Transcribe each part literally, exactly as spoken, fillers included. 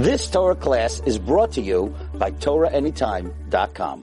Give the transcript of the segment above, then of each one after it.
This Torah class is brought to you by Torah Any Time dot com.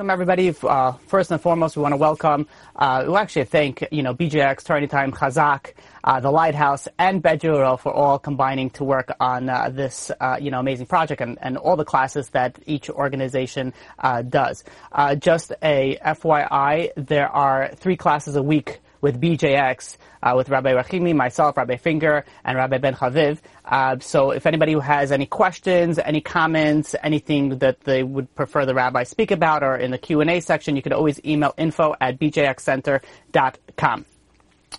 Welcome, everybody. Uh, first and foremost, we want to welcome, uh, we actually thank, you know, B J X, Torah Anytime, Chazak, uh, the Lighthouse, and Bejuro for all combining to work on uh, this, uh, you know, amazing project and, and all the classes that each organization uh, does. Uh, just a F Y I, there are three classes a week with B J X, uh, with Rabbi Rachimi, myself, Rabbi Finger, and Rabbi Ben Chaviv. Uh, so if anybody who has any questions, any comments, anything that they would prefer the rabbi speak about, or in the Q and A section, you could always email info at b j x center dot com.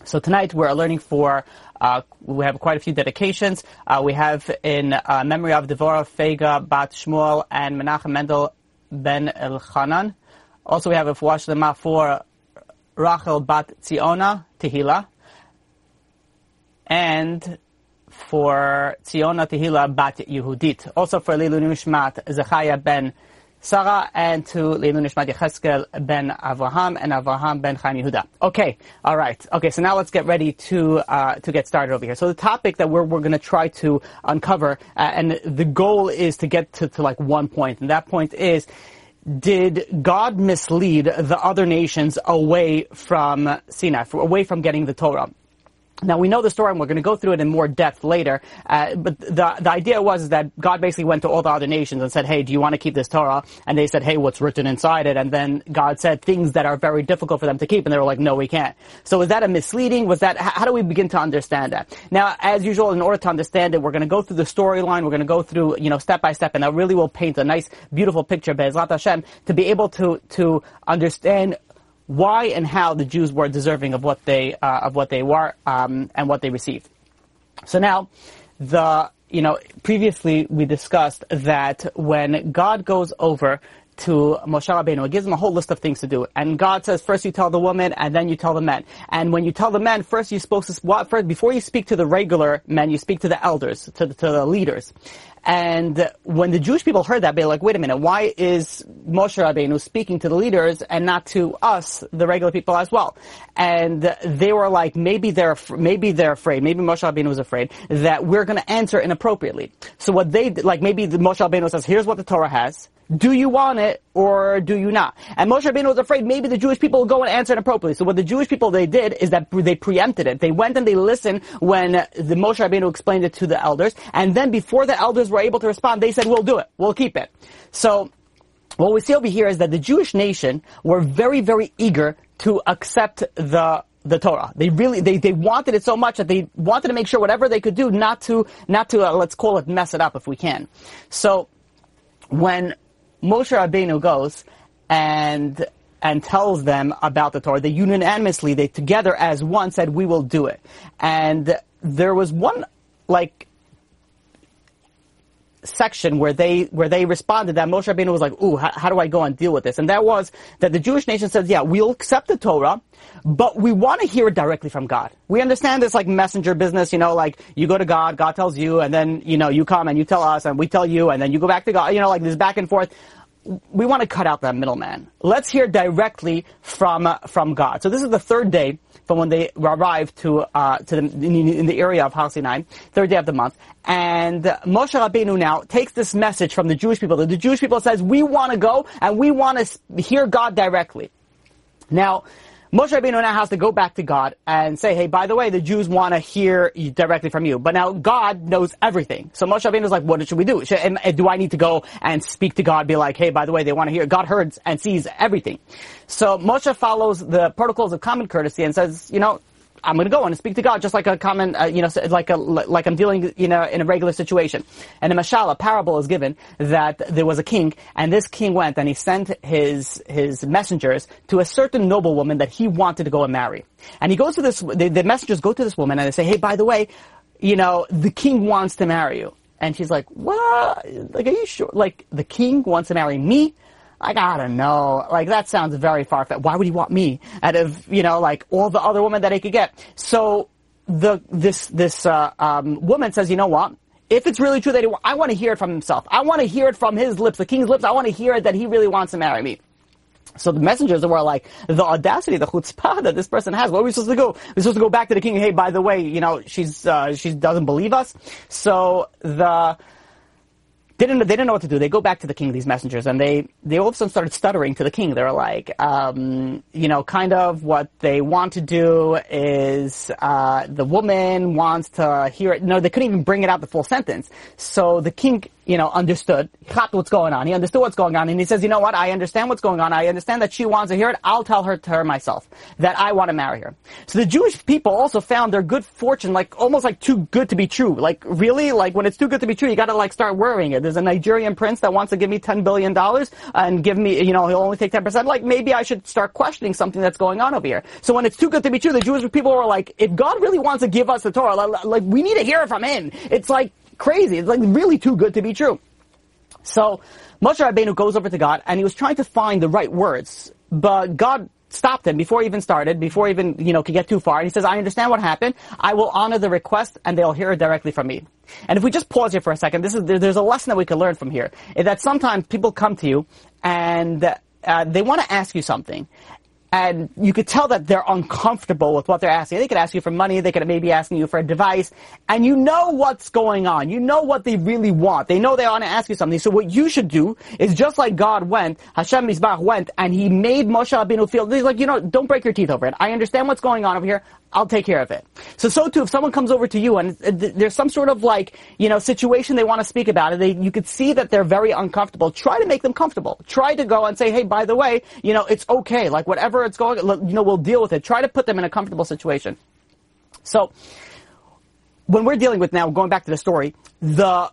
So tonight we're learning for, uh, we have quite a few dedications. Uh, we have in uh, memory of Devorah, Feiga, Bat Shmuel, and Menachem Mendel, Ben Elchanan. Also we have a Fwash Lema for Rachel bat Tziona Tehila, and for Tziona Tehila bat Yehudit. Also for Lilun Ishmat Zechariah ben Sarah, and to Lilun Ishmat Yecheskel ben Avraham and Avraham ben Chaim Yehuda. Okay, all right. Okay, so now let's get ready to uh, to get started over here. So the topic that we're we're going to try to uncover, uh, and the goal is to get to, to like one point, and that point is: did God mislead the other nations away from Sinai, away from getting the Torah? Now, we know the story, and we're going to go through it in more depth later, uh, but the the idea was that God basically went to all the other nations and said, hey, do you want to keep this Torah? And they said, hey, what's written inside it? And then God said things that are very difficult for them to keep, and they were like, no, we can't. So was that a misleading? Was that, how do we begin to understand that? Now, as usual, in order to understand it, we're going to go through the storyline, we're going to go through, you know, step by step, and that really will paint a nice, beautiful picture, Be'ezrat Hashem, to be able to, to understand why and how the Jews were deserving of what they uh, of what they were um, and what they received. So now, the you know previously we discussed that when God goes over to Moshe Rabbeinu, it gives him a whole list of things to do, and God says, first you tell the woman, and then you tell the men. And when you tell the men, first you're supposed to what? First, before you speak to the regular men, you speak to the elders, to the, to the leaders. And when the Jewish people heard that, they were like, wait a minute, why is Moshe Rabbeinu speaking to the leaders and not to us, the regular people, as well? And they were like, maybe they're maybe they're afraid, maybe Moshe Rabbeinu was afraid that we're going to answer inappropriately. So what they, like maybe Moshe Rabbeinu says, here's what the Torah has. Do you want it or do you not? And Moshe Rabbeinu was afraid maybe the Jewish people will go and answer inappropriately. So what the Jewish people, they did is that they preempted it. They went and they listened when the Moshe Rabbeinu explained it to the elders. And then before the elders were able to respond, they said, we'll do it. We'll keep it. So what we see over here is that the Jewish nation were very, very eager to accept the the Torah. They really, they, they wanted it so much that they wanted to make sure whatever they could do not to, not to, uh, let's call it, mess it up if we can. So when Moshe Rabbeinu goes and and tells them about the Torah, they unanimously, they together as one said, we will do it. And there was one, like, section where they where they responded that Moshe Rabbeinu was like, ooh, how, how do I go and deal with this? And that was that the Jewish nation says, yeah, we'll accept the Torah, but we want to hear it directly from God. We understand this, like, messenger business, you know, like, you go to God, God tells you, and then, you know, you come and you tell us, and we tell you, and then you go back to God, you know, like, this back and forth. We want to cut out that middleman. Let's hear directly from uh, from God. So this is the third day from when they arrived to uh, to the, in, in the area of Har Sinai, third day of the month. And Moshe Rabbeinu now takes this message from the Jewish people. The Jewish people says, we want to go and we want to hear God directly. Now, Moshe Rabbeinu now has to go back to God and say, hey, by the way, the Jews want to hear directly from you. But now God knows everything. So Moshe Rabbeinu is like, what should we do? Should, and, and do I need to go and speak to God, be like, hey, by the way, they want to hear? God hears and sees everything. So Moshe follows the protocols of common courtesy and says, you know, I'm going to go and speak to God just like a common, uh, you know, like a, like I'm dealing, you know, in a regular situation. And a mashal, a parable is given that there was a king, and this king went and he sent his, his messengers to a certain noblewoman that he wanted to go and marry. And he goes to this, the, the messengers go to this woman and they say, hey, by the way, you know, the king wants to marry you. And she's like, what? Like, are you sure? Like, the king wants to marry me? Like, I don't know. Like, that sounds very far-fetched. Why would he want me out of, you know, like, all the other women that he could get? So the this this uh, um, woman says, you know what? If it's really true that he wa- I want to hear it from himself. I want to hear it from his lips, the king's lips. I want to hear it that he really wants to marry me. So the messengers were like, the audacity, the chutzpah that this person has. What are we supposed to do? We're supposed to go back to the king. Hey, by the way, you know, she's uh, she doesn't believe us. So the didn't they didn't know what to do. They go back to the king, these messengers, and they, they all of a sudden started stuttering to the king. They were like, um, you know, kind of what they want to do is uh, the woman wants to hear it. No, they couldn't even bring it out the full sentence. So the king, you know, understood what's going on. He understood what's going on, and he says, you know what, I understand what's going on. I understand that she wants to hear it. I'll tell her to her myself that I want to marry her. So the Jewish people also found their good fortune like almost like too good to be true. Like really, like when it's too good to be true, you got to like start worrying it. There's a Nigerian prince that wants to give me ten billion dollars and give me, you know, he'll only take ten percent. Like maybe I should start questioning something that's going on over here. So when it's too good to be true, the Jewish people were like, if God really wants to give us the Torah, like we need to hear it from him. It's like crazy. It's like really too good to be true. So Moshe Rabbeinu goes over to God and he was trying to find the right words, but God stopped him before he even started, before he even, you know, could get too far. And he says, I understand what happened. I will honor the request and they'll hear it directly from me. And if we just pause here for a second, this is, there's a lesson that we can learn from here, is that sometimes people come to you and uh, they want to ask you something. And you could tell that they're uncomfortable with what they're asking. They could ask you for money, they could maybe asking you for a device, and you know what's going on. You know what they really want. They know they want to ask you something. So what you should do is just like God went, Hashem Mizbech went, and he made Moshe Rabbeinu feel, he's like, you know, don't break your teeth over it. I understand what's going on over here. I'll take care of it. So, so too, if someone comes over to you and there's some sort of like, you know, situation they want to speak about, and they, you could see that they're very uncomfortable, try to make them comfortable. Try to go and say, hey, by the way, you know, it's okay. Like whatever it's going, you know, we'll deal with it. Try to put them in a comfortable situation. So, when we're dealing with now, going back to the story, the,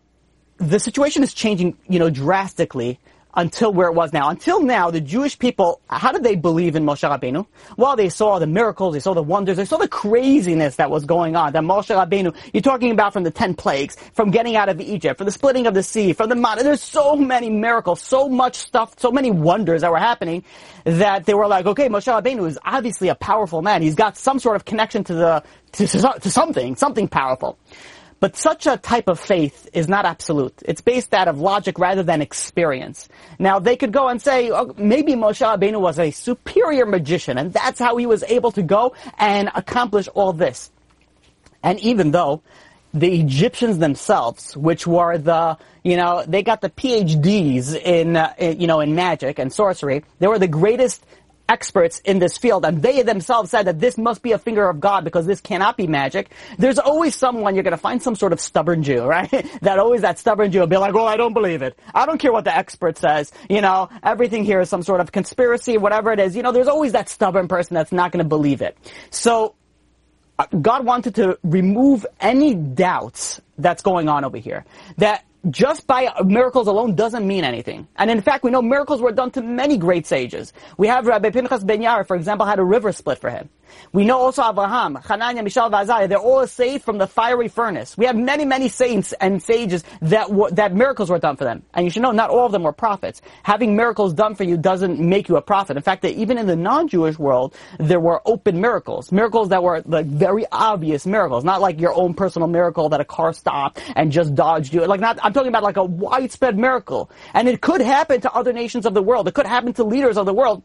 the situation is changing, you know, drastically. Until where it was now. Until now, the Jewish people, how did they believe in Moshe Rabbeinu? Well, they saw the miracles, they saw the wonders, they saw the craziness that was going on. That Moshe Rabbeinu, you're talking about from the ten plagues, from getting out of Egypt, from the splitting of the sea, from the mountain. There's so many miracles, so much stuff, so many wonders that were happening that they were like, okay, Moshe Rabbeinu is obviously a powerful man. He's got some sort of connection to the, to, to something, something powerful. But such a type of faith is not absolute. It's based out of logic rather than experience. Now, they could go and say, oh, maybe Moshe Rabbeinu was a superior magician, and that's how he was able to go and accomplish all this. And even though the Egyptians themselves, which were the, you know, they got the PhDs in, uh, in you know, in magic and sorcery, they were the greatest experts in this field, and they themselves said that this must be a finger of God because this cannot be magic. There's always someone, you're going to find some sort of stubborn Jew, right? That always, that stubborn Jew will be like, well, I don't believe it. I don't care what the expert says. You know, everything here is some sort of conspiracy, whatever it is. You know, there's always that stubborn person that's not going to believe it. So, God wanted to remove any doubts that's going on over here. That just by miracles alone doesn't mean anything. And in fact, we know miracles were done to many great sages. We have Rabbi Pinchas Ben Yair, for example, had a river split for him. We know also Avraham, Hananiah, Mishael, Azariah, they're all saved from the fiery furnace. We have many, many saints and sages that were, that miracles were done for them. And you should know, not all of them were prophets. Having miracles done for you doesn't make you a prophet. In fact, that even in the non-Jewish world, there were open miracles. Miracles that were like very obvious miracles. Not like your own personal miracle that a car stopped and just dodged you. Like not, I'm talking about like a widespread miracle. And it could happen to other nations of the world. It could happen to leaders of the world.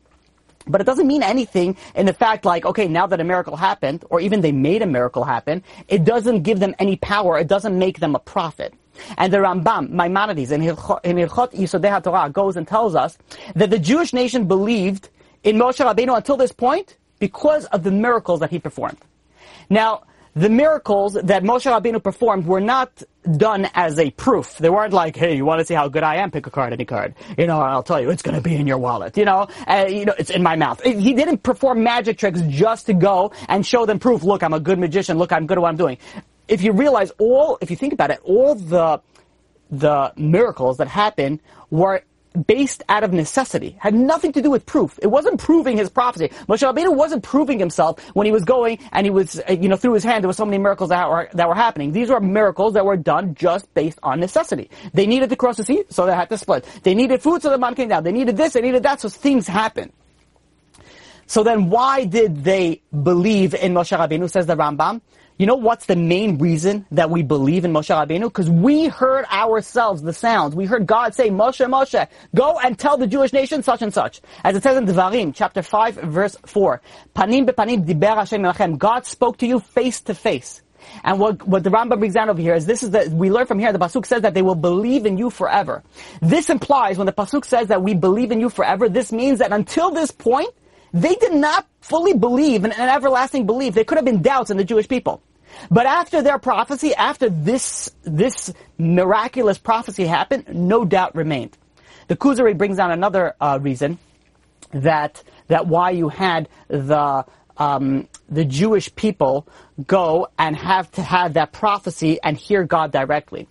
But it doesn't mean anything in the fact like, okay, now that a miracle happened, or even they made a miracle happen, it doesn't give them any power, it doesn't make them a prophet. And the Rambam, Maimonides, in Hilchot Yisodei HaTorah goes and tells us that the Jewish nation believed in Moshe Rabbeinu until this point because of the miracles that he performed. Now, the miracles that Moshe Rabbeinu performed were not done as a proof. They weren't like, hey, you want to see how good I am? Pick a card, any card. You know, I'll tell you, it's going to be in your wallet. You know, uh, you know, it's in my mouth. He didn't perform magic tricks just to go and show them proof. Look, I'm a good magician. Look, I'm good at what I'm doing. If you realize all, if you think about it, all the the miracles that happened were based out of necessity, had nothing to do with proof. It wasn't proving his prophecy. Moshe Rabbeinu wasn't proving himself when he was going and he was, you know, through his hand, there were so many miracles that were, that were happening. These were miracles that were done just based on necessity. They needed to cross the sea, so they had to split. They needed food, so the mountain came down. They needed this, they needed that, so things happened. So then why did they believe in Moshe Rabbeinu, says the Rambam? You know what's the main reason that we believe in Moshe Rabbeinu? Because we heard ourselves the sounds. We heard God say, Moshe, Moshe, go and tell the Jewish nation such and such. As it says in Devarim, chapter five, verse four, Panim bepanim diber Hashem Elchem. God spoke to you face to face. And what, what the Rambam brings down over here is this is that we learn from here, the Pasuk says that they will believe in you forever. This implies, when the Pasuk says that we believe in you forever, this means that until this point, they did not fully believe in an everlasting belief. There could have been doubts in the Jewish people. But after their prophecy, after this, this miraculous prophecy happened, no doubt remained. The Kuzari brings down another uh, reason that, that why you had the, um, the Jewish people go and have to have that prophecy and hear God directly.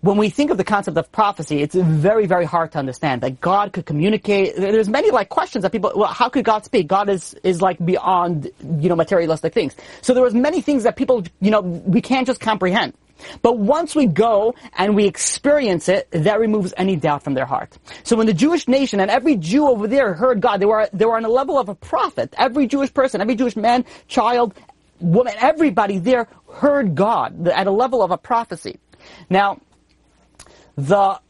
When we think of the concept of prophecy, it's very, very hard to understand. Like, God could communicate. There's many, like, questions that people, well, how could God speak? God is, is like beyond, you know, materialistic things. So there was many things that people, you know, we can't just comprehend. But once we go and we experience it, that removes any doubt from their heart. So when the Jewish nation and every Jew over there heard God, they were, they were on a level of a prophet. Every Jewish person, every Jewish man, child, woman, everybody there heard God at a level of a prophecy. Now, the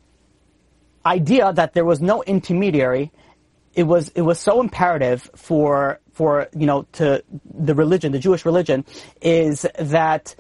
idea that there was no intermediary, it was it was so imperative for for you know to the religion, the Jewish religion, is that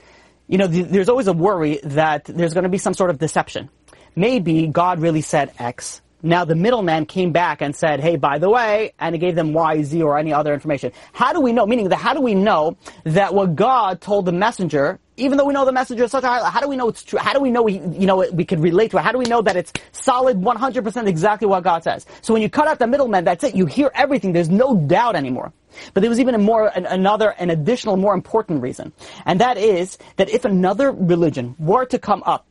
you know th- there's always a worry that there's going to be some sort of deception. Maybe God really said X. Now the middleman came back and said, "Hey, by the way," and he gave them Y, Z, or any other information. How do we know? Meaning, that how do we know that what God told the messenger? Even though we know the messenger is such a high, how do we know it's true? How do we know we, you know, we could relate to it? How do we know that it's solid, one hundred percent exactly what God says? So when you cut out the middleman, that's it. You hear everything. There's no doubt anymore. But there was even a more, an, another, an additional, more important reason. And that is that if another religion were to come up,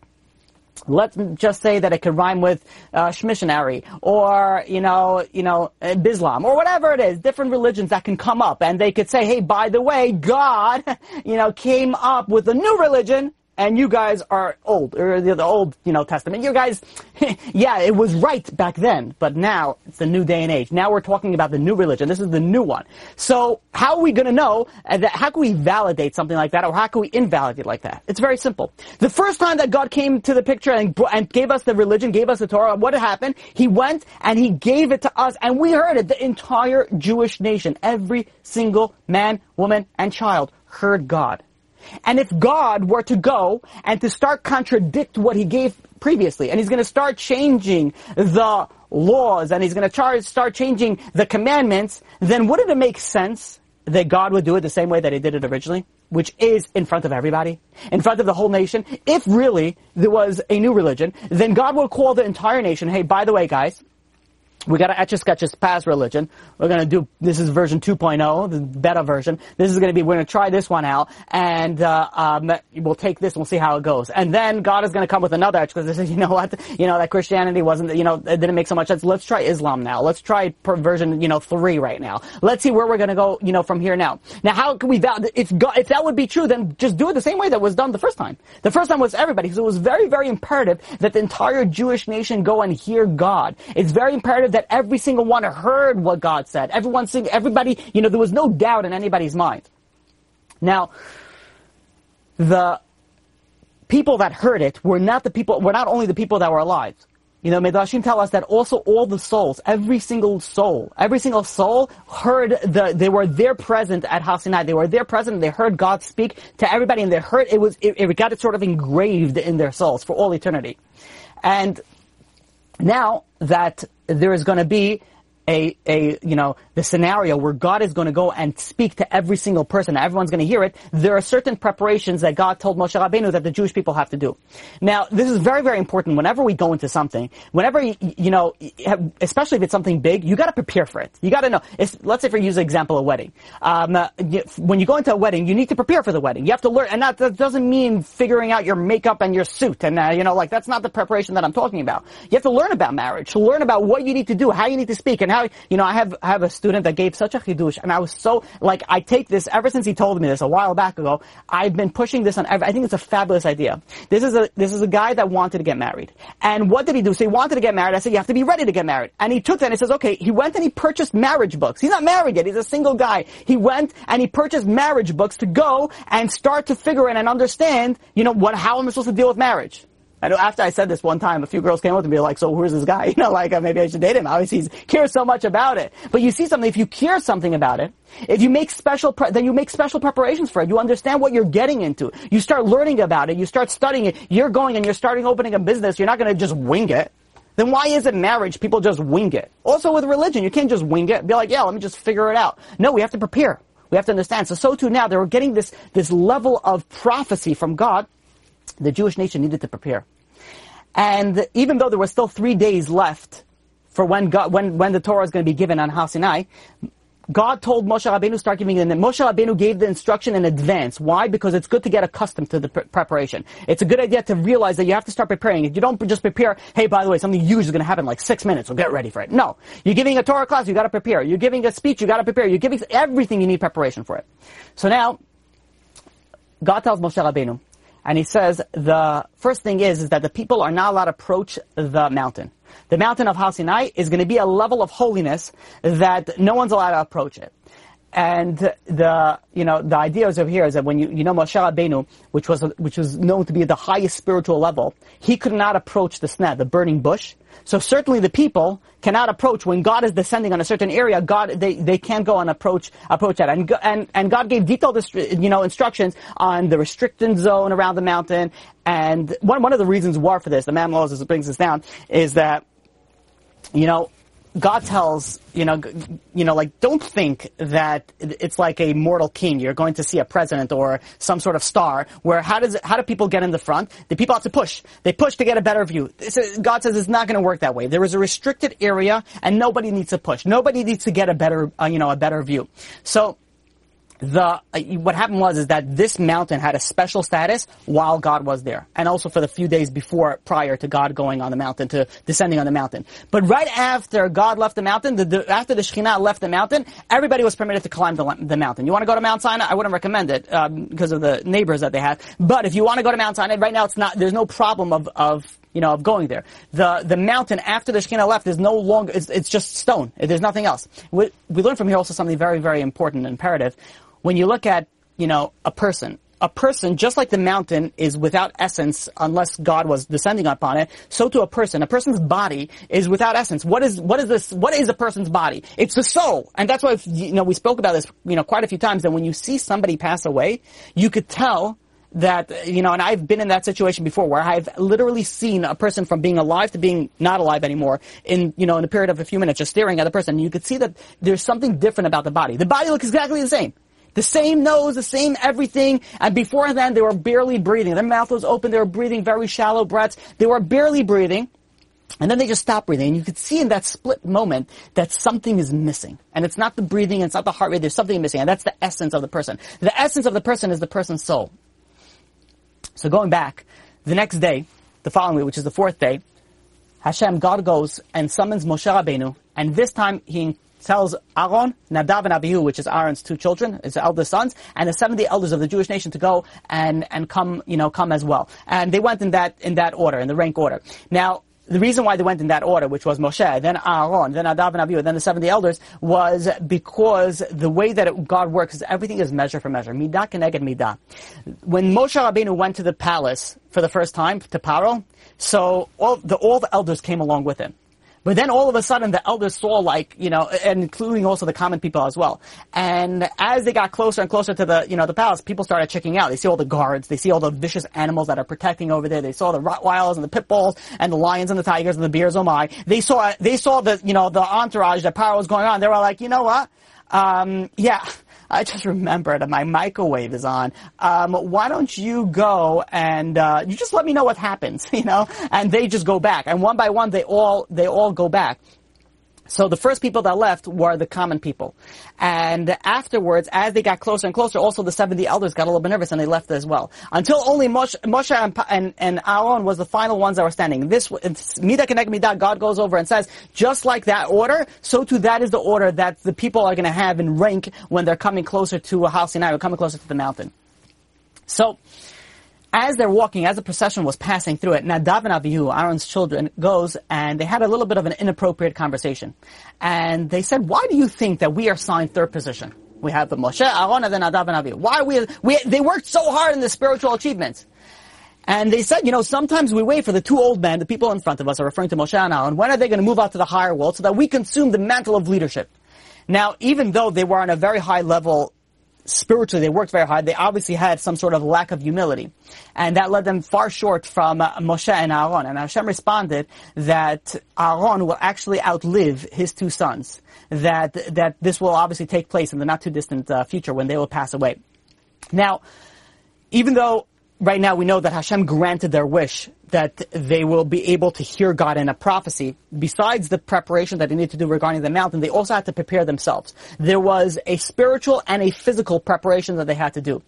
let's just say that it could rhyme with uh, shmissionary or, you know, you know, Bislam or whatever it is, different religions that can come up and they could say, hey, by the way, God, you know, came up with a new religion and you guys are old, or the, the old, you know, Testament. You guys, yeah, it was right back then, but now it's the new day and age. Now we're talking about the new religion. This is the new one. So how are we going to know that? How can we validate something like that, or how can we invalidate like that? It's very simple. The first time that God came to the picture and, and gave us the religion, gave us the Torah, what happened? He went and he gave it to us, and we heard it. The entire Jewish nation, every single man, woman, and child heard God. And if God were to go and to start contradict what he gave previously, and he's going to start changing the laws, and he's going to char- start changing the commandments, then wouldn't it make sense that God would do it the same way that he did it originally, which is in front of everybody, in front of the whole nation? If really there was a new religion, then God will call the entire nation, hey, by the way, guys, we got to etch a sketch this past religion. We're going to do, this is version two point oh, the beta version. This is going to be, we're going to try this one out, and uh, um, we'll take this and we'll see how it goes. And then God is going to come with another etch because they say, you know what, you know, that Christianity wasn't, you know, it didn't make so much sense. Let's try Islam now. Let's try per version, you know, three right now. Let's see where we're going to go, you know, from here now. Now, how can we, val- if, God, if that would be true, then just do it the same way that was done the first time. The first time was everybody, because it was very, very imperative that the entire Jewish nation go and hear God. It's very imperative that every single one heard what God said. Everyone, everybody, you know, there was no doubt in anybody's mind. Now, the people that heard it were not the people, were not only the people that were alive. You know, Midrashim tell us that also all the souls, every single soul, every single soul heard the, they were there present at Har Sinai. They were there present. They heard God speak to everybody, and they heard it was, it, it got it sort of engraved in their souls for all eternity. And now that there is going to be a, a, you know, the scenario where God is going to go and speak to every single person, everyone's going to hear it, there are certain preparations that God told Moshe Rabbeinu that the Jewish people have to do. Now, this is very, very important whenever we go into something, whenever, you, you know, especially if it's something big, you got to prepare for it. You got to know. It's, let's say, for use an example, a wedding. Um, uh, when you go into a wedding, you need to prepare for the wedding. You have to learn, and that, that doesn't mean figuring out your makeup and your suit, and, uh, you know, like, that's not the preparation that I'm talking about. You have to learn about marriage, to learn about what you need to do, how you need to speak, and how, you know, I have, I have a student that gave such a chidush, and I was so, like, I take this, ever since he told me this a while back ago, I've been pushing this on, every, I think it's a fabulous idea. This is a, this is a guy that wanted to get married. And what did he do? So he wanted to get married. I said, you have to be ready to get married. And he took that and he says, okay, he went and he purchased marriage books. He's not married yet. He's a single guy. He went and he purchased marriage books to go and start to figure in and understand, you know, what, how am I supposed to deal with marriage? I know after I said this one time, a few girls came up to me like, so who's this guy? You know, like, maybe I should date him. Obviously, he cares so much about it. But you see something, if you care something about it, if you make special, pre- then you make special preparations for it. You understand what you're getting into. You start learning about it. You start studying it. You're going and you're starting opening a business. You're not going to just wing it. Then why is it marriage? People just wing it. Also with religion, you can't just wing it. Be like, yeah, let me just figure it out. No, we have to prepare. We have to understand. So, so too now, they were getting this, this level of prophecy from God. The Jewish nation needed to prepare. And even though there were still three days left for when God, when, when the Torah is going to be given on Har Sinai, God told Moshe Rabbeinu, start giving it. And Moshe Rabbeinu gave the instruction in advance. Why? Because it's good to get accustomed to the pre- preparation. It's a good idea to realize that you have to start preparing. If you don't just prepare, hey, by the way, something huge is going to happen in like six minutes, so get ready for it. No. You're giving a Torah class, you got to prepare. You're giving a speech, you got to prepare. You're giving everything you need preparation for it. So now, God tells Moshe Rabbeinu, and he says, the first thing is, is that the people are not allowed to approach the mountain. The mountain of Har Sinai is going to be a level of holiness that no one's allowed to approach it. And the, you know, the idea over here is that when you, you know, Moshe Rabbeinu, which was, which was known to be at the highest spiritual level, he could not approach the snat, the burning bush. So certainly the people cannot approach when God is descending on a certain area. God, they, they can't go and approach, approach that. And, and, and God gave detailed, you know, instructions on the restricted zone around the mountain. And one, one of the reasons why for this, the man Moses brings this down, is that, you know, God tells, you know, you know, like, don't think that it's like a mortal king. You're going to see a president or some sort of star where how does, how do people get in the front? The people have to push. They push to get a better view. Is, God says it's not going to work that way. There is a restricted area and nobody needs to push. Nobody needs to get a better, uh, you know, a better view. So, The uh, what happened was is that this mountain had a special status while God was there, and also for the few days before, prior to God going on the mountain, to descending on the mountain. But right after God left the mountain, the, the, after the Shekinah left the mountain, everybody was permitted to climb the, the mountain. You want to go to Mount Sinai? I wouldn't recommend it um, because of the neighbors that they had. But if you want to go to Mount Sinai, right now it's not. There's no problem of of. you know, of going there. The the mountain after the Shekinah left is no longer, it's, it's just stone. There's nothing else. We, we learn from here also something very, very important and imperative. When you look at, you know, a person, a person, just like the mountain is without essence unless God was descending upon it, so to a person, a person's body is without essence. What is, what is this, what is a person's body? It's the soul. And that's why, if, you know, we spoke about this, you know, quite a few times, that when you see somebody pass away, you could tell that, you know, and I've been in that situation before where I've literally seen a person from being alive to being not alive anymore in, you know, in a period of a few minutes, just staring at the person. You could see that there's something different about the body. The body looks exactly the same. The same nose, the same everything. And before then, they were barely breathing. Their mouth was open. They were breathing very shallow breaths. They were barely breathing. And then they just stopped breathing. And you could see in that split moment that something is missing. And it's not the breathing. It's not the heart rate. There's something missing. And that's the essence of the person. The essence of the person is the person's soul. So going back, the next day, the following week, which is the fourth day, Hashem, God goes and summons Moshe Rabbeinu, and this time he tells Aaron, Nadav and Abihu, which is Aaron's two children, his eldest sons, and the seventy elders of the Jewish nation to go and, and come, you know, come as well. And they went in that, in that order, in the rank order. Now, the reason why they went in that order, which was Moshe, then Aaron, then Nadav and Abihu, then the seventy elders, was because the way that it, God works is everything is measure for measure. Midah keneged midah. When Moshe Rabbeinu went to the palace for the first time, to Paro, so all the, all the elders came along with him. But then all of a sudden the elders saw, like, you know, and including also the common people as well. And as they got closer and closer to the, you know, the palace, people started checking out. They see all the guards. They see all the vicious animals that are protecting over there. They saw the Rottweilers and the pit bulls and the lions and the tigers and the bears. Oh my. They saw, they saw the, you know, the entourage that power was going on. They were like, you know what? Um, yeah. I just remembered my microwave is on. Um, why don't you go and uh, you just let me know what happens, you know? And they just go back, and one by one, they all they all go back. So the first people that left were the common people, and afterwards, as they got closer and closer, also the seventy elders got a little bit nervous and they left as well. Until only Moshe, Moshe and, and, and Aaron was the final ones that were standing. This midah keneged midah, God goes over and says, just like that order, so too that is the order that the people are going to have in rank when they're coming closer to Har Sinai, or coming closer to the mountain. So, as they're walking, as the procession was passing through it, Nadav and Avihu, Aaron's children, goes, and they had a little bit of an inappropriate conversation. And they said, why do you think that we are assigned third position? We have the Moshe, Aaron, and then Nadav and Avihu. Why we, we, they worked so hard in the spiritual achievements. And they said, you know, sometimes we wait for the two old men, the people in front of us are referring to Moshe and Aaron, when are they going to move out to the higher world so that we consume the mantle of leadership? Now, even though they were on a very high level spiritually, they worked very hard, they obviously had some sort of lack of humility. And that led them far short from uh, Moshe and Aaron. And Hashem responded that Aaron will actually outlive his two sons. That that this will obviously take place in the not too distant uh, future when they will pass away. Now, even though right now we know that Hashem granted their wish that they will be able to hear God in a prophecy, besides the preparation that they need to do regarding the mountain, they also had to prepare themselves. There was a spiritual and a physical preparation that they had to do.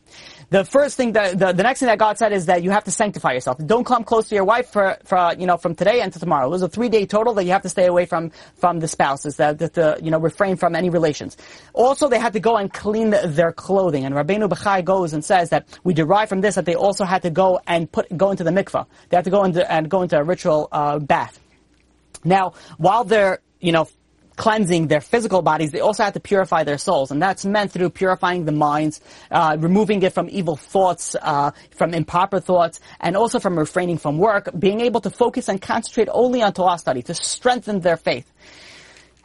The first thing that, the, the next thing that God said is that you have to sanctify yourself. Don't come close to your wife for, for, you know, from today and to tomorrow. It was a three day total that you have to stay away from, from the spouses, that, that, the, you know, refrain from any relations. Also, they had to go and clean their clothing. And Rabbeinu Bachai goes and says that we derive from this that they also had to go and put, go into the mikveh. They had to go into, and go into a ritual, uh, bath. Now, while they're, you know, cleansing their physical bodies, they also have to purify their souls. And that's meant through purifying the minds, uh, removing it from evil thoughts, uh, from improper thoughts, and also from refraining from work, being able to focus and concentrate only on Torah study, to strengthen their faith.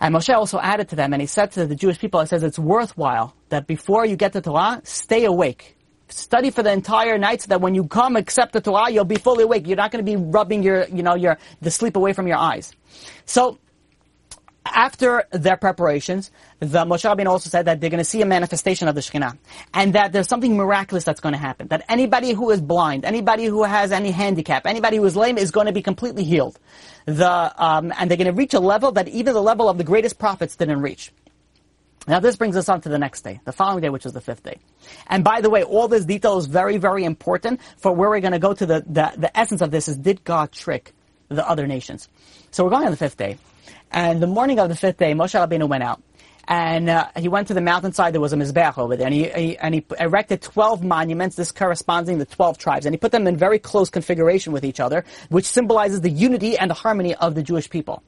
And Moshe also added to them, and he said to the Jewish people, he says, it's worthwhile that before you get to Torah, stay awake. Study for the entire night so that when you come accept the Torah, you'll be fully awake. You're not going to be rubbing your, you know, your, the sleep away from your eyes. So, after their preparations, the Moshe Rabbeinu also said that they're going to see a manifestation of the Shekinah, and that there's something miraculous that's going to happen. That anybody who is blind, anybody who has any handicap, anybody who is lame is going to be completely healed. The um, and they're going to reach a level that even the level of the greatest prophets didn't reach. Now this brings us on to the next day, the following day, which is the fifth day. And by the way, all this detail is very, very important for where we're going to go to. The, the, the essence of this is, did God trick the other nations? So we're going on the fifth day. And the morning of the fifth day, Moshe Rabbeinu went out. And uh, he went to the mountainside. There was a Mizbech over there. And he, he, and he erected twelve monuments, this corresponding to twelve tribes. And he put them in very close configuration with each other, which symbolizes the unity and the harmony of the Jewish people.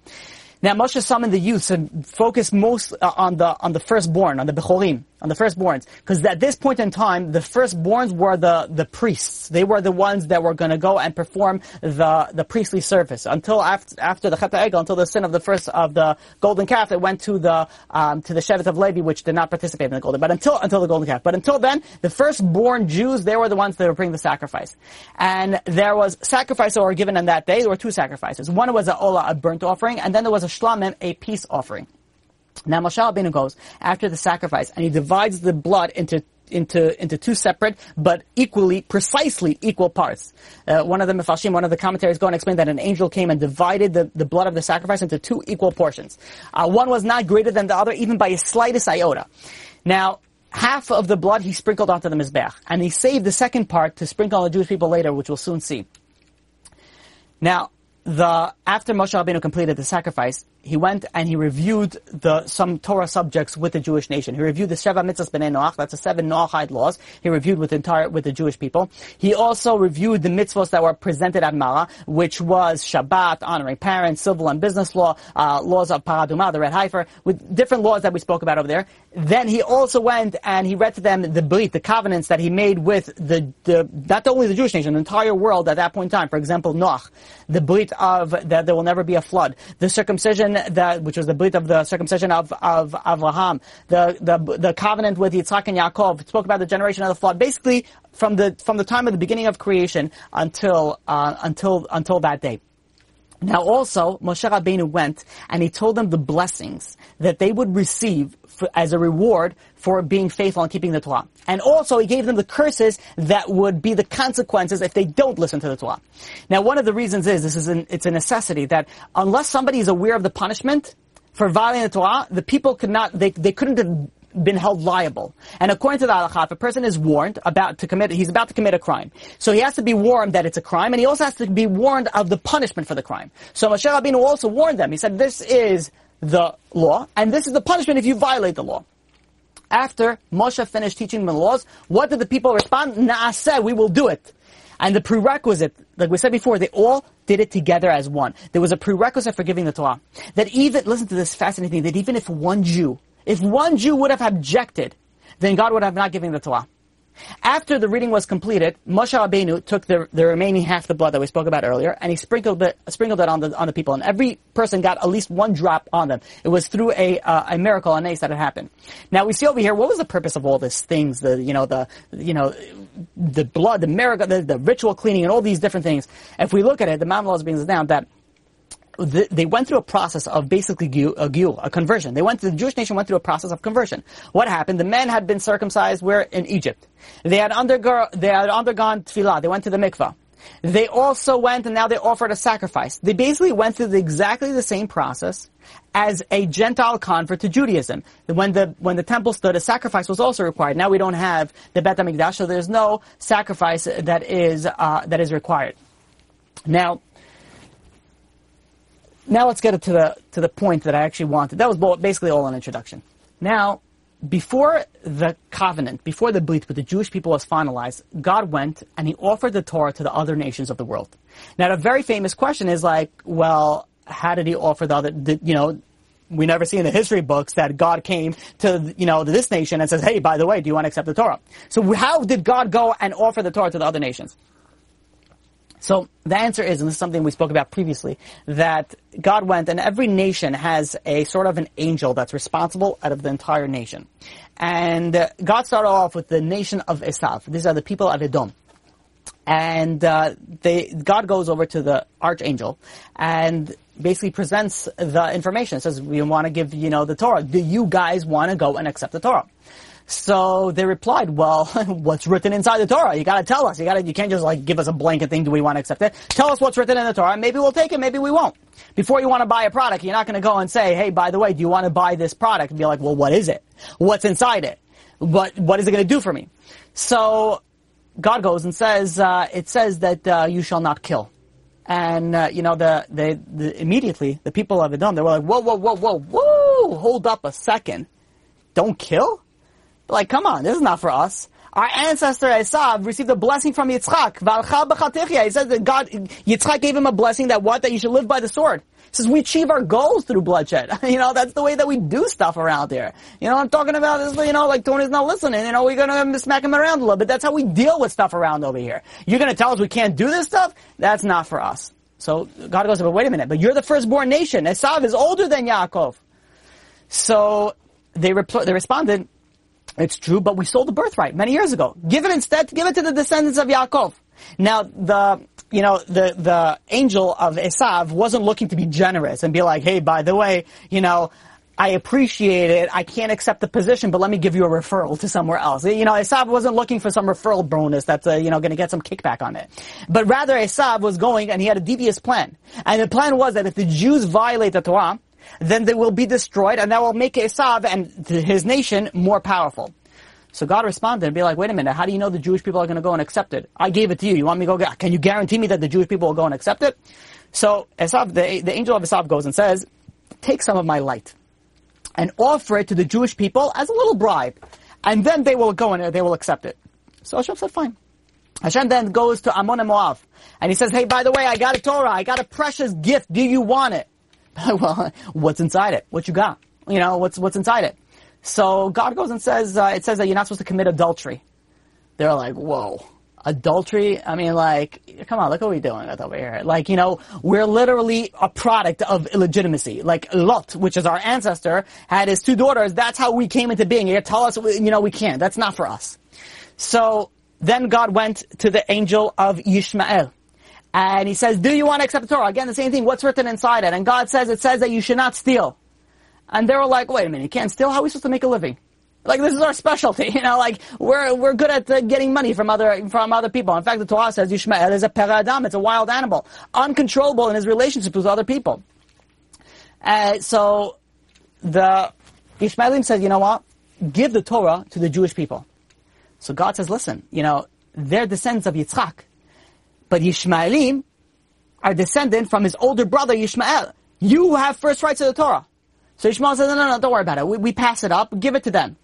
Now Moshe summoned the youths and focused most uh, on the on the firstborn, on the Bechorim, on the firstborns, because at this point in time, the firstborns were the the priests. They were the ones that were going to go and perform the the priestly service. Until after after the Chet HaEgel, until the sin of the first of the golden calf, it went to the um, to the Shevet of Levi, which did not participate in the golden. But until until the golden calf, but until then, the firstborn Jews, they were the ones that were bringing the sacrifice. And there was sacrifices that were given on that day. There were two sacrifices. One was a ola, a burnt offering, and then there was a Shlamim, a peace offering. Now Moshe Rabbeinu goes after the sacrifice and he divides the blood into into into two separate but equally, precisely equal parts. Uh, one of the Mefalshim, one of the commentaries go and explain that an angel came and divided the, the blood of the sacrifice into two equal portions. Uh, one was not greater than the other even by a slightest iota. Now, half of the blood he sprinkled onto the Mizbech and he saved the second part to sprinkle on the Jewish people later, which we'll soon see. Now, The, after Moshe Rabbeinu completed the sacrifice, he went and he reviewed the, some Torah subjects with the Jewish nation. He reviewed the Sheva Mitzvahs B'nei Noach, that's the seven Noachide laws. He reviewed with the entire, with the Jewish people. He also reviewed the mitzvahs that were presented at Marah, which was Shabbat, honoring parents, civil and business law, uh, laws of Paraduma, the Red Heifer, with different laws that we spoke about over there. Then he also went and he read to them the Berit, the covenants that he made with the, the, not only the Jewish nation, the entire world at that point in time. For example, Noach, the Berit of that there will never be a flood, the circumcision that which was the brit of the circumcision of of Avraham, the the the covenant with Yitzhak and Yaakov. It spoke about the generation of the flood, basically from the from the time of the beginning of creation until uh, until until that day. Now also Moshe Rabbeinu went and he told them the blessings that they would receive for, as a reward for being faithful and keeping the Torah, and also he gave them the curses that would be the consequences if they don't listen to the Torah. Now, one of the reasons is this is an, it's a necessity that unless somebody is aware of the punishment for violating the Torah, the people could not they they couldn't have been held liable. And according to the halakha, if a person is warned about to commit, he's about to commit a crime. So he has to be warned that it's a crime, and he also has to be warned of the punishment for the crime. So Moshe Rabbeinu also warned them. He said, this is the law, and this is the punishment if you violate the law. After Moshe finished teaching the laws, what did the people respond? Na'aseh, we will do it. And the prerequisite, like we said before, they all did it together as one. There was a prerequisite for giving the Torah. That even, listen to this fascinating thing, that even if one Jew If one Jew would have objected, then God would have not given the Torah. After the reading was completed, Moshe Rabbeinu took the, the remaining half the blood that we spoke about earlier, and he sprinkled it, sprinkled it on the on the people, and every person got at least one drop on them. It was through a uh, a miracle, an ace that had happened. Now we see over here, what was the purpose of all these things? The you know the you know the blood, the miracle, the, the ritual cleaning, and all these different things. If we look at it, the Maimonides brings us down that. The, they went through a process of basically gu, a gu, a conversion. They went, the Jewish nation went through a process of conversion. What happened? The men had been circumcised where? In Egypt. They had, undergo, they had undergone tefillah. They went to the mikveh. They also went and now they offered a sacrifice. They basically went through the, exactly the same process as a Gentile convert to Judaism. When the when the temple stood, a sacrifice was also required. Now we don't have the Bet HaMikdash, so there's no sacrifice that is uh, that is required. Now, Now let's get to the to the point that I actually wanted. That was basically all an introduction. Now, before the covenant, before the Brit with the Jewish people was finalized, God went and He offered the Torah to the other nations of the world. Now, the very famous question is like, well, how did He offer the other? Did, you know, we never see in the history books that God came to you know to this nation and says, hey, by the way, do you want to accept the Torah? So, how did God go and offer the Torah to the other nations? So the answer is, and this is something we spoke about previously, that God went and every nation has a sort of an angel that's responsible out of the entire nation. And uh, God started off with the nation of Esav. These are the people of Edom. And uh, they, God goes over to the archangel and basically presents the information. It says, we want to give, you know, the Torah. Do you guys want to go and accept the Torah? So they replied, well, what's written inside the Torah? You gotta tell us. You gotta, you can't just like give us a blanket thing. Do we want to accept it? Tell us what's written in the Torah. Maybe we'll take it. Maybe we won't. Before you want to buy a product, you're not going to go and say, hey, by the way, do you want to buy this product? And be like, well, what is it? What's inside it? What, what is it going to do for me? So God goes and says, uh, it says that, uh, you shall not kill. And, uh, you know, the, the, the, immediately the people of Edom, they were like, whoa, whoa, whoa, whoa, whoa, hold up a second. Don't kill? Like, come on, this is not for us. Our ancestor Esav received a blessing from Yitzchak. He says that God, Yitzchak gave him a blessing that what? That you should live by the sword. He says, we achieve our goals through bloodshed. You know, that's the way that we do stuff around here. You know what I'm talking about? This, you know, like Tony's not listening. You know, we're going to smack him around a little bit. That's how we deal with stuff around over here. You're going to tell us we can't do this stuff? That's not for us. So God goes, but wait a minute, but you're the firstborn nation. Esav is older than Yaakov. So they, repl- they responded, it's true, but we sold the birthright many years ago. Give it instead, give it to the descendants of Yaakov. Now, the, you know, the, the angel of Esav wasn't looking to be generous and be like, hey, by the way, you know, I appreciate it. I can't accept the position, but let me give you a referral to somewhere else. You know, Esav wasn't looking for some referral bonus that's, uh, you know, going to get some kickback on it. But rather, Esav was going and he had a devious plan. And the plan was that if the Jews violate the Torah, then they will be destroyed, and that will make Esav and his nation more powerful. So God responded and be like, wait a minute, how do you know the Jewish people are going to go and accept it? I gave it to you. You want me to go get, can you guarantee me that the Jewish people will go and accept it? So Esav, the, the angel of Esav goes and says, take some of my light and offer it to the Jewish people as a little bribe, and then they will go and they will accept it. So Hashem said, fine. Hashem then goes to Ammon and Moab, and he says, hey, by the way, I got a Torah. I got a precious gift. Do you want it? Well, what's inside it? What you got? You know, what's what's inside it? So God goes and says, uh, it says that you're not supposed to commit adultery. They're like, whoa, adultery? I mean, like, come on, look what we're doing over here. Like, you know, we're literally a product of illegitimacy. Like Lot, which is our ancestor, had his two daughters. That's how we came into being. You tell us, you know, we can't. That's not for us. So then God went to the angel of Yishmael. And he says, do you want to accept the Torah? Again, the same thing. What's written inside it? And God says, it says that you should not steal. And they were like, wait a minute, you can't steal? How are we supposed to make a living? Like, this is our specialty, you know, like, we're, we're good at uh, getting money from other, from other people. In fact, the Torah says, Yishmael is a peradam, it's a wild animal, uncontrollable in his relationship with other people. Uh, so, the Yishmaelim said, you know what? Give the Torah to the Jewish people. So God says, listen, you know, they're descendants of Yitzchak. But Yishmaelim are descendant from his older brother Yishmael. You have first rights to the Torah. So Yishmael says, no, no, no, don't worry about it. We, we pass it up, give it to them.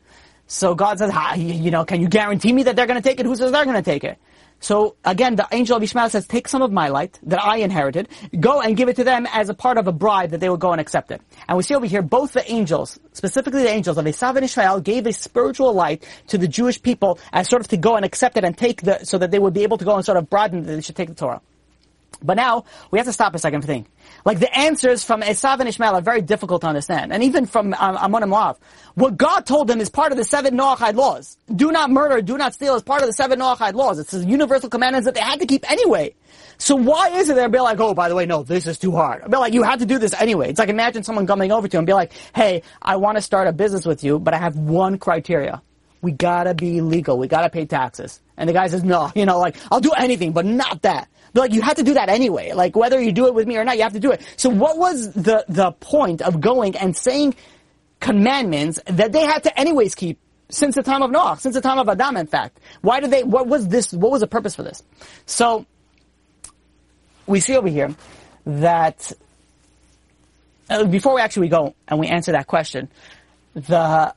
So God says, you know, can you guarantee me that they're going to take it? Who says they're going to take it? So again, the angel of Yishmael says, take some of my light that I inherited, go and give it to them as a part of a bribe that they will go and accept it. And we see over here, both the angels, specifically the angels of Esav and Yishmael, gave a spiritual light to the Jewish people as sort of to go and accept it and take the, so that they would be able to go and sort of broaden that they should take the Torah. But now, we have to stop a second to think. Like, the answers from Esav and Yishmael are very difficult to understand. And even from um, Ammon and Moab. What God told them is part of the seven Noahide laws. Do not murder, do not steal is part of the seven Noahide laws. It's the universal commandments that they had to keep anyway. So why is it they'll be like, oh, by the way, no, this is too hard. I'll be like, you have to do this anyway. It's like, imagine someone coming over to you and be like, hey, I want to start a business with you, but I have one criteria. We gotta be legal. We gotta pay taxes. And the guy says, no, you know, like, I'll do anything, but not that. But like, you have to do that anyway. Like, whether you do it with me or not, you have to do it. So what was the, the point of going and saying commandments that they had to anyways keep since the time of Noah, since the time of Adam, in fact? Why did they, what was this, what was the purpose for this? So, we see over here that, uh, before we actually go and we answer that question, the,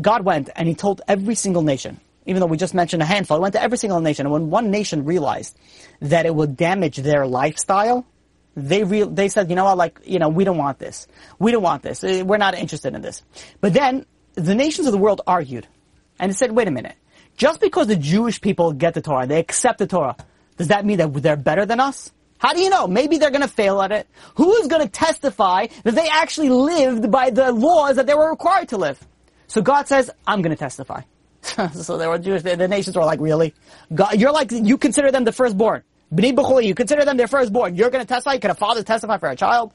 God went and he told every single nation, even though we just mentioned a handful, he went to every single nation. And when one nation realized that it would damage their lifestyle, they re- they said, you know what, like, you know, we don't want this. We don't want this. We're not interested in this. But then the nations of the world argued and they said, wait a minute. Just because the Jewish people get the Torah, they accept the Torah, does that mean that they're better than us? How do you know? Maybe they're going to fail at it. Who is going to testify that they actually lived by the laws that they were required to live? So God says, I'm going to testify. So there were Jewish, the, the nations were like, really? God, you're like, you consider them the firstborn. B'nei B'choli, you consider them their firstborn. You're going to testify? Can a father testify for a child?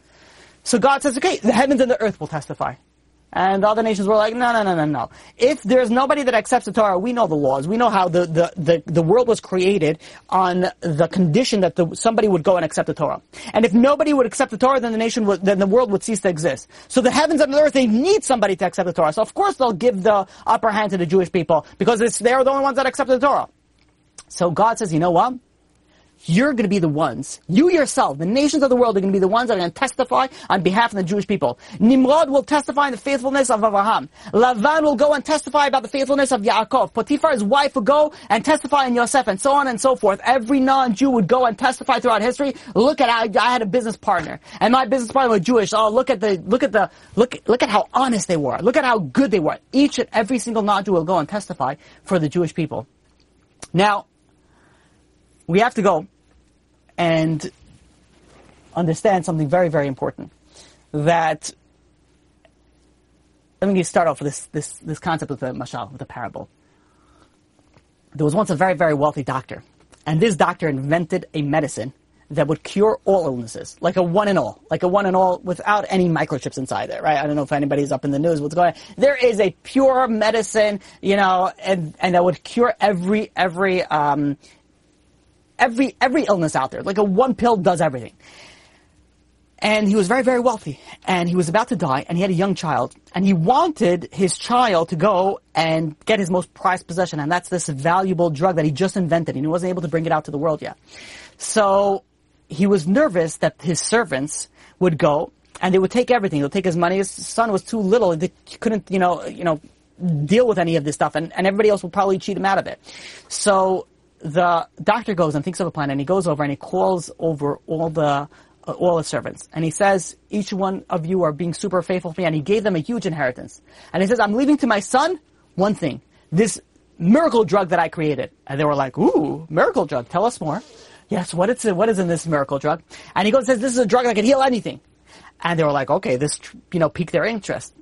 So God says, okay, the heavens and the earth will testify. And the other nations were like, no, no, no, no, no. If there's nobody that accepts the Torah, we know the laws. We know how the, the, the, the world was created on the condition that the, somebody would go and accept the Torah. And if nobody would accept the Torah, then the nation would, then the world would cease to exist. So the heavens and the earth, they need somebody to accept the Torah. So of course they'll give the upper hand to the Jewish people because it's, they're the only ones that accept the Torah. So God says, you know what? You're going to be the ones, you yourself, the nations of the world are going to be the ones that are going to testify on behalf of the Jewish people. Nimrod will testify on the faithfulness of Avraham. Lavan will go and testify about the faithfulness of Yaakov. Potiphar's wife will go and testify on Yosef, and so on and so forth. Every non-Jew would go and testify throughout history. Look at, I, I had a business partner, and my business partner was Jewish. Oh, look at the, look at the, look, look at how honest they were. Look at how good they were. Each and every single non-Jew will go and testify for the Jewish people. Now, we have to go and understand something very, very important. That, let me start off with this, this, this concept of the mashal, with the parable. There was once a very, very wealthy doctor, and this doctor invented a medicine that would cure all illnesses, like a one and all, like a one and all without any microchips inside it, right? I don't know if anybody's up in the news, what's going on. There is a pure medicine, you know, and, and that would cure every, every, um, Every every illness out there, like a one pill does everything. And he was very, very wealthy. And he was about to die, and he had a young child. And he wanted his child to go and get his most prized possession, and that's this valuable drug that he just invented, and he wasn't able to bring it out to the world yet. So he was nervous that his servants would go, and they would take everything. They would take his money. His son was too little. They couldn't, you know, you know, deal with any of this stuff, and, and everybody else would probably cheat him out of it. So the doctor goes and thinks of a plan, and he goes over and he calls over all the uh, all the servants, and he says, each one of you are being super faithful to me, and he gave them a huge inheritance. And he says, I'm leaving to my son one thing, this miracle drug that I created. And they were like, ooh, miracle drug, tell us more. Yes, what is, what is in this miracle drug? And he goes and says, this is a drug that can heal anything. And they were like, okay, this, you know, piqued their interest.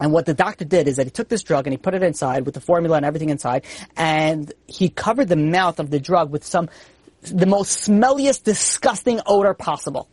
And what the doctor did is that he took this drug and he put it inside with the formula and everything inside, and he covered the mouth of the drug with some, the most smelliest, disgusting odor possible.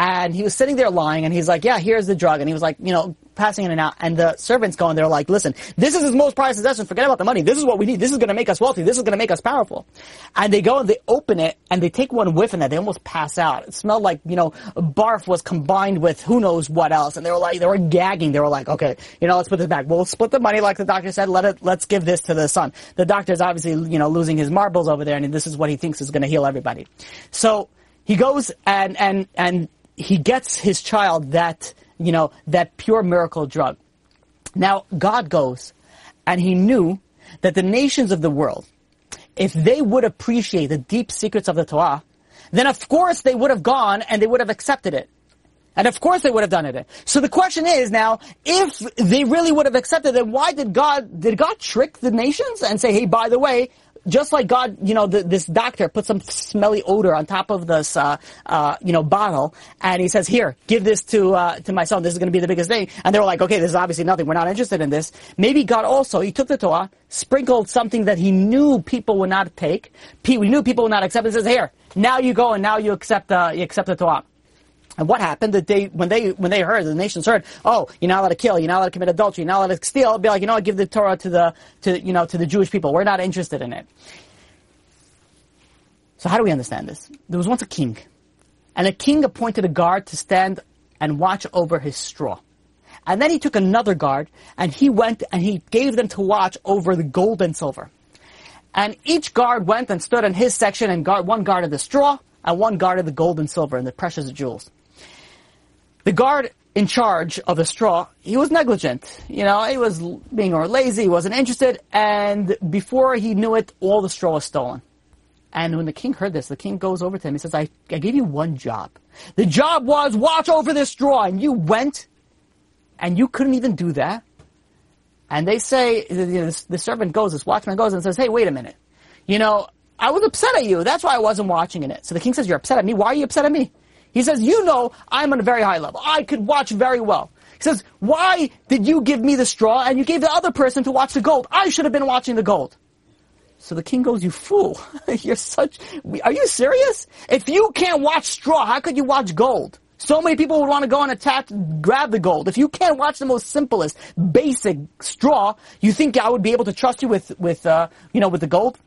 And he was sitting there lying, and he's like, yeah, here's the drug. And he was like, you know, passing in and out. And the servants go, and they're like, listen, this is his most prized possession. Forget about the money. This is what we need. This is going to make us wealthy. This is going to make us powerful. And they go, and they open it, and they take one whiff in that. They almost pass out. It smelled like, you know, barf was combined with who knows what else. And they were like, they were gagging. They were like, okay, you know, let's put this back. We'll split the money like the doctor said. Let it, let's give this to the son. The doctor's obviously, you know, losing his marbles over there, and this is what he thinks is going to heal everybody. So he goes and, and, and, he gets his child that, you know, that pure miracle drug. Now, God goes, and he knew that the nations of the world, If they would appreciate the deep secrets of the Torah, then of course they would have gone and they would have accepted it. And of course they would have done it. So the question is now, if they really would have accepted it, why did God, did God trick the nations and say, hey, by the way, just like God, you know, the, this doctor put some smelly odor on top of this, uh, uh, you know, bottle, and he says, here, give this to, uh, to my son, this is going to be the biggest thing. And they were like, okay, this is obviously nothing, we're not interested in this. Maybe God also, he took the Torah, sprinkled something that he knew people would not take, he knew people would not accept, and says, here, now you go and now you accept, uh, you accept the Torah. And what happened? That they, when they, when they heard, the nations heard, oh, you're not allowed to kill, you're not allowed to commit adultery, you're not allowed to steal, it'd be like, you know what, give the Torah to the, to, you know, to the Jewish people. We're not interested in it. So how do we understand this? There was once a king. And a king appointed a guard to stand and watch over his straw. And then he took another guard, and he went and he gave them to watch over the gold and silver. And each guard went and stood in his section, and guard, one guarded the straw, and one guarded the gold and silver and the precious jewels. The guard in charge of the straw, he was negligent. You know, he was being or lazy, he wasn't interested, and before he knew it, all the straw was stolen. And when the king heard this, the king goes over to him. He says, I, I gave you one job. The job was, watch over this straw, and you went, and you couldn't even do that. And they say, you know, the, the servant goes, this watchman goes and says, hey, wait a minute. You know, I was upset at you. That's why I wasn't watching in it. So the king says, you're upset at me? Why are you upset at me? He says, you know, I'm on a very high level. I could watch very well. He says, why did you give me the straw and you gave the other person to watch the gold? I should have been watching the gold. So the king goes, you fool. You're such... Are you serious? If you can't watch straw, how could you watch gold? So many people would want to go and attack, grab the gold. If you can't watch the most simplest, basic straw, you think I would be able to trust you with, with uh, you know, with the gold?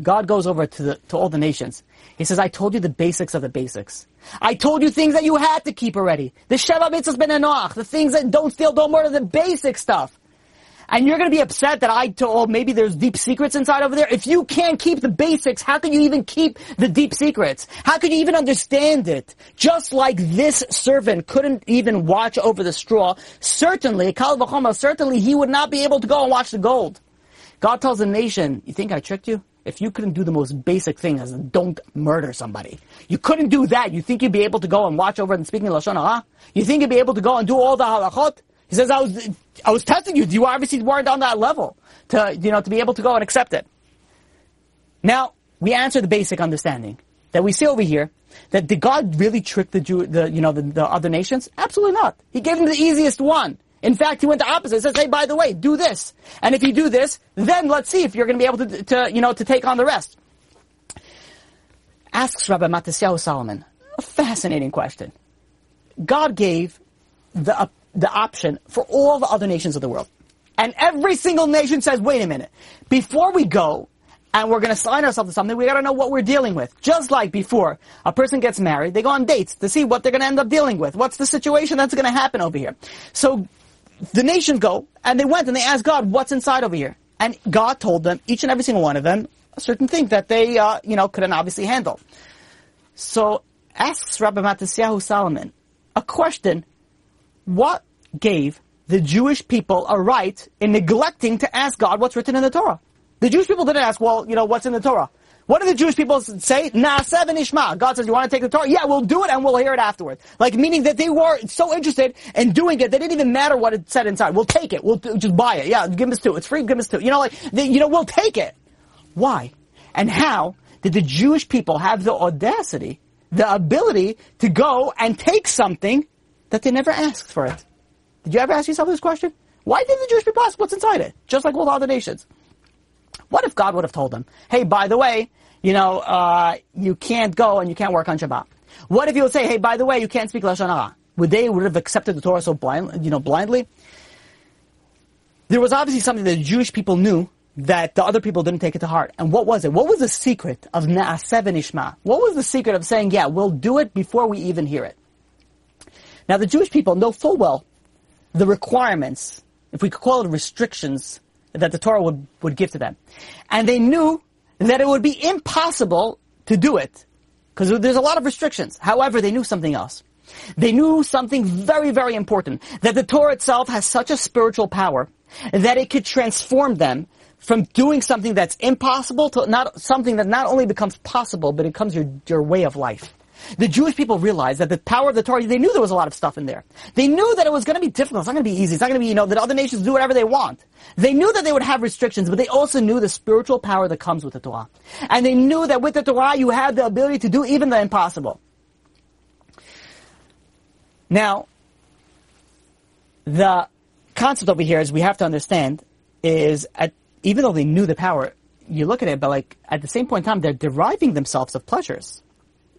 God goes over to the, to all the nations. He says, I told you the basics of the basics. I told you things that you had to keep already. The Sheva Mitzvahs Ben Enoch, the things that don't steal, don't murder, the basic stuff. And you're going to be upset that I told, maybe there's deep secrets inside over there. If you can't keep the basics, how can you even keep the deep secrets? How can you even understand it? Just like this servant couldn't even watch over the straw, certainly, Kal V'chomer, certainly he would not be able to go and watch the gold. God tells the nation, you think I tricked you? If you couldn't do the most basic thing, as don't murder somebody, you couldn't do that, you think you'd be able to go and watch over and speaking Lashon Hara? You think you'd be able to go and do all the halachot? He says, I was I was testing you. You obviously weren't on that level to, you know, to be able to go and accept it. Now, we answer the basic understanding that we see over here, that did God really trick the Jew, the, you know, the, the other nations? Absolutely not. He gave them the easiest one. In fact, he went the opposite. He says, hey, by the way, do this. And if you do this, then let's see if you're going to be able to, to, you know, to take on the rest. Asks Rabbi Matisyahu Solomon a fascinating question. God gave the, uh, the option for all the other nations of the world. And every single nation says, wait a minute, before we go and we're going to sign ourselves to something, we got to know what we're dealing with. Just like before a person gets married, they go on dates to see what they're going to end up dealing with. What's the situation that's going to happen over here? So the nations go, and they went, and they asked God, what's inside over here? And God told them, each and every single one of them, a certain thing that they, uh, you know, couldn't obviously handle. So, asks Rabbi Matisyahu Solomon a question, what gave the Jewish people a right in neglecting to ask God what's written in the Torah? The Jewish people didn't ask, well, you know, what's in the Torah? What do the Jewish people say? Naaseh v'nishma. God says, you want to take the Torah? Yeah, we'll do it and we'll hear it afterwards. Like, meaning that they were so interested in doing it, they didn't even matter what it said inside. We'll take it. We'll just buy it. Yeah, give us two. It's free, give us two. You know, like, they, you know, we'll take it. Why? And how did the Jewish people have the audacity, the ability to go and take something that they never asked for it? Did you ever ask yourself this question? Why did the Jewish people ask what's inside it? Just like all the other nations. What if God would have told them, hey, by the way, you know, uh, you can't go and you can't work on Shabbat? What if he would say, hey, by the way, you can't speak Lashon Hara? Would they would have accepted the Torah so blind, you know, blindly? There was obviously something that the Jewish people knew that the other people didn't take it to heart. And what was it? What was the secret of Naaseh v'nishma? What was the secret of saying, yeah, we'll do it before we even hear it? Now, the Jewish people know full well the requirements, if we could call it restrictions, that the Torah would, would give to them. And they knew that it would be impossible to do it, because there's a lot of restrictions. However, they knew something else. They knew something very, very important, that the Torah itself has such a spiritual power that it could transform them from doing something that's impossible to not something that not only becomes possible, but it becomes your, your way of life. The Jewish people realized that the power of the Torah, they knew there was a lot of stuff in there. They knew that it was going to be difficult. It's not going to be easy. It's not going to be, you know, that other nations do whatever they want. They knew that they would have restrictions, but they also knew the spiritual power that comes with the Torah. And they knew that with the Torah, you had the ability to do even the impossible. Now, the concept over here is we have to understand is, at, even though they knew the power, you look at it, but like at the same point in time, they're deriving themselves of pleasures.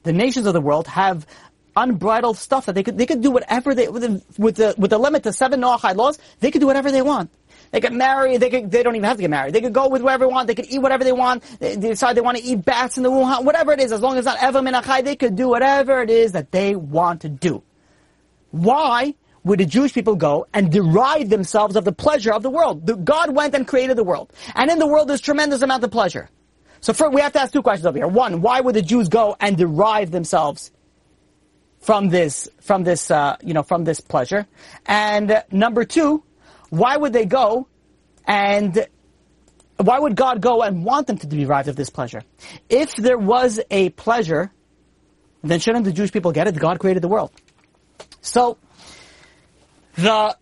The nations of the world have unbridled stuff that they could they could do whatever they with the with the, with the limit to seven Noahide laws. They could do whatever they want. They could marry. They could they don't even have to get married. They could go with whoever they want. They could eat whatever they want. They, they decide they want to eat bats in the Wuhan, whatever it is. As long as it's not Eva Menachai, they could do whatever it is that they want to do. Why would the Jewish people go and deride themselves of the pleasure of the world? The, God went and created the world, and in the world there's tremendous amount of pleasure. So first, we have to ask two questions over here. One, why would the Jews go and derive themselves from this, from this, uh, you know, from this pleasure? And uh, number two, why would they go and why would God go and want them to be derived of this pleasure? If there was a pleasure, then shouldn't the Jewish people get it? God created the world. So the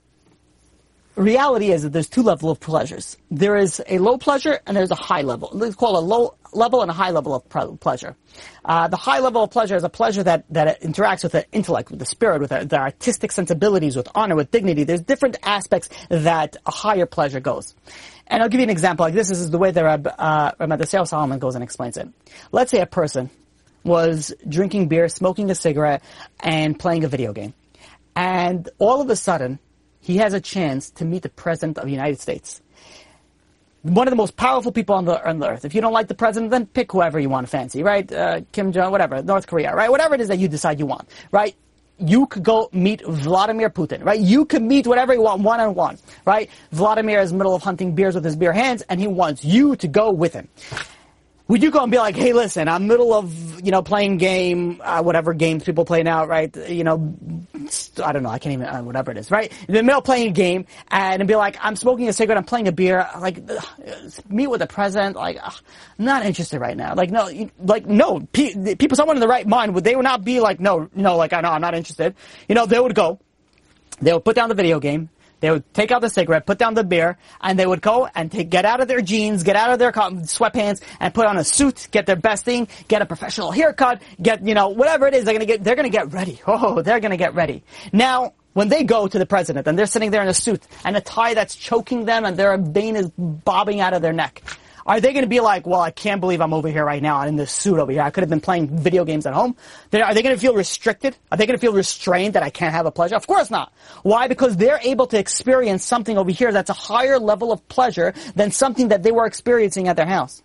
reality is that there's two levels of pleasures. There is a low pleasure and there's a high level. Let's call it a low level and a high level of pleasure. Uh, the high level of pleasure is a pleasure that, that interacts with the intellect, with the spirit, with the, the artistic sensibilities, with honor, with dignity. There's different aspects that a higher pleasure goes. And I'll give you an example. Like this, this is the way that Rabbi uh, Moshe Solomon goes and explains it. Let's say a person was drinking beer, smoking a cigarette, and playing a video game. And all of a sudden, he has a chance to meet the President of the United States. One of the most powerful people on the, on the earth. If you don't like the President, then pick whoever you want to fancy, right? Uh, Kim Jong, whatever, North Korea, right? Whatever it is that you decide you want, right? You could go meet Vladimir Putin, right? You could meet whatever you want, one-on-one, right? Vladimir is in the middle of hunting beers with his beer hands, and he wants you to go with him. Would you go and be like, hey, listen, I'm middle of, you know, playing game, uh, whatever games people play now, right? You know, I don't know, I can't even, uh, whatever it is, right? In the middle of playing a game, and be like, I'm smoking a cigarette, I'm playing a beer, like, ugh, meet with the president, like, ugh, not interested right now. Like, no, like, no, pe- people, someone in the right mind, would they would not be like, no, no, like, I know, I'm not interested. You know, they would go, they would put down the video game, they would take out the cigarette, put down the beer, and they would go and take, get out of their jeans, get out of their sweatpants, and put on a suit, get their best thing, get a professional haircut, get, you know, whatever it is, they're gonna get, they're gonna get ready. Oh, they're gonna get ready. Now, when they go to the president, and they're sitting there in a suit, and a tie that's choking them, and their vein is bobbing out of their neck, are they gonna be like, well, I can't believe I'm over here right now, I'm in this suit over here, I could have been playing video games at home? They're, are they gonna feel restricted? Are they gonna feel restrained that I can't have a pleasure? Of course not. Why? Because they're able to experience something over here that's a higher level of pleasure than something that they were experiencing at their house.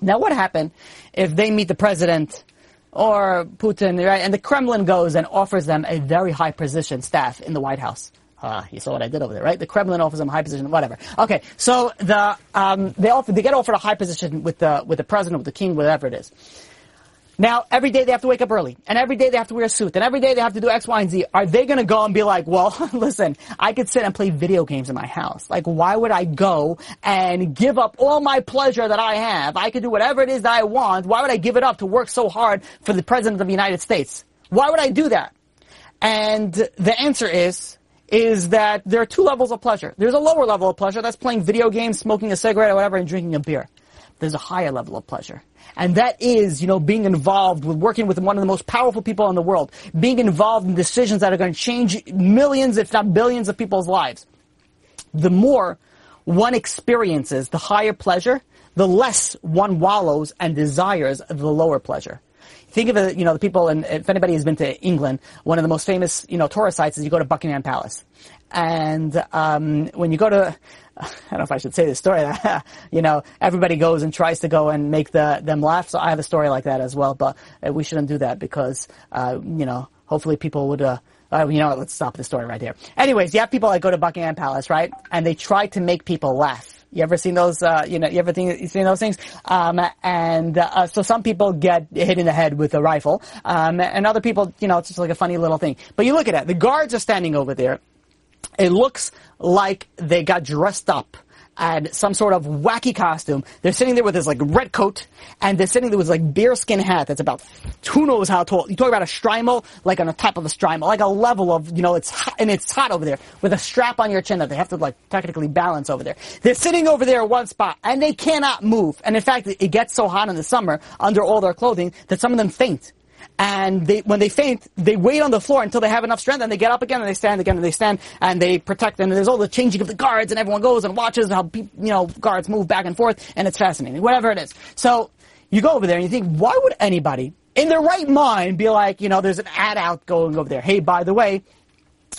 Now what happened if they meet the president or Putin, right, and the Kremlin goes and offers them a very high position staff in the White House? Ah, uh, you saw what I did over there, right? The Kremlin offers them a high position, whatever. Okay, so the um, they offer they get offered a high position with the with the president, with the king, whatever it is. Now every day they have to wake up early, and every day they have to wear a suit, and every day they have to do X, Y, and Z. Are they going to go and be like, well, listen, I could sit and play video games in my house. Like, why would I go and give up all my pleasure that I have? I could do whatever it is that I want. Why would I give it up to work so hard for the president of the United States? Why would I do that? And the answer is. is that there are two levels of pleasure. There's a lower level of pleasure, that's playing video games, smoking a cigarette or whatever, and drinking a beer. There's a higher level of pleasure. And that is, you know, being involved with working with one of the most powerful people in the world, being involved in decisions that are going to change millions, if not billions, of people's lives. The more one experiences the higher pleasure, the less one wallows and desires the lower pleasure. Think of it, you know, the people, and if anybody has been to England, one of the most famous, you know, tourist sites is you go to Buckingham Palace. And um, when you go to, I don't know if I should say this story, you know, everybody goes and tries to go and make the them laugh. So I have a story like that as well, but we shouldn't do that because, uh, you know, hopefully people would... Uh, Uh, you know what, let's stop the story right here. Anyways, you have people that go to Buckingham Palace, right? And they try to make people laugh. You ever seen those, uh, you know, you ever think, you seen those things? Um, and, uh, so some people get hit in the head with a rifle. Um, and other people, you know, it's just like a funny little thing. But you look at it, the guards are standing over there. It looks like they got dressed up and some sort of wacky costume. They're sitting there with this like red coat, and they're sitting there with like bearskin hat that's about who knows how tall. You talk about a strimal, like on the top of a strimal, like a level of, you know, it's hot, and it's hot over there, with a strap on your chin that they have to like technically balance over there. They're sitting over there in one spot, and they cannot move. And in fact, it gets so hot in the summer under all their clothing that some of them faint. And they, when they faint, they wait on the floor until they have enough strength, and they get up again, and they stand again, and they stand, and they protect. And there's all the changing of the guards, and everyone goes and watches how, you know, guards move back and forth, and it's fascinating, whatever it is. So you go over there, and you think, why would anybody in their right mind be like, you know, there's an ad out going over there. Hey, by the way,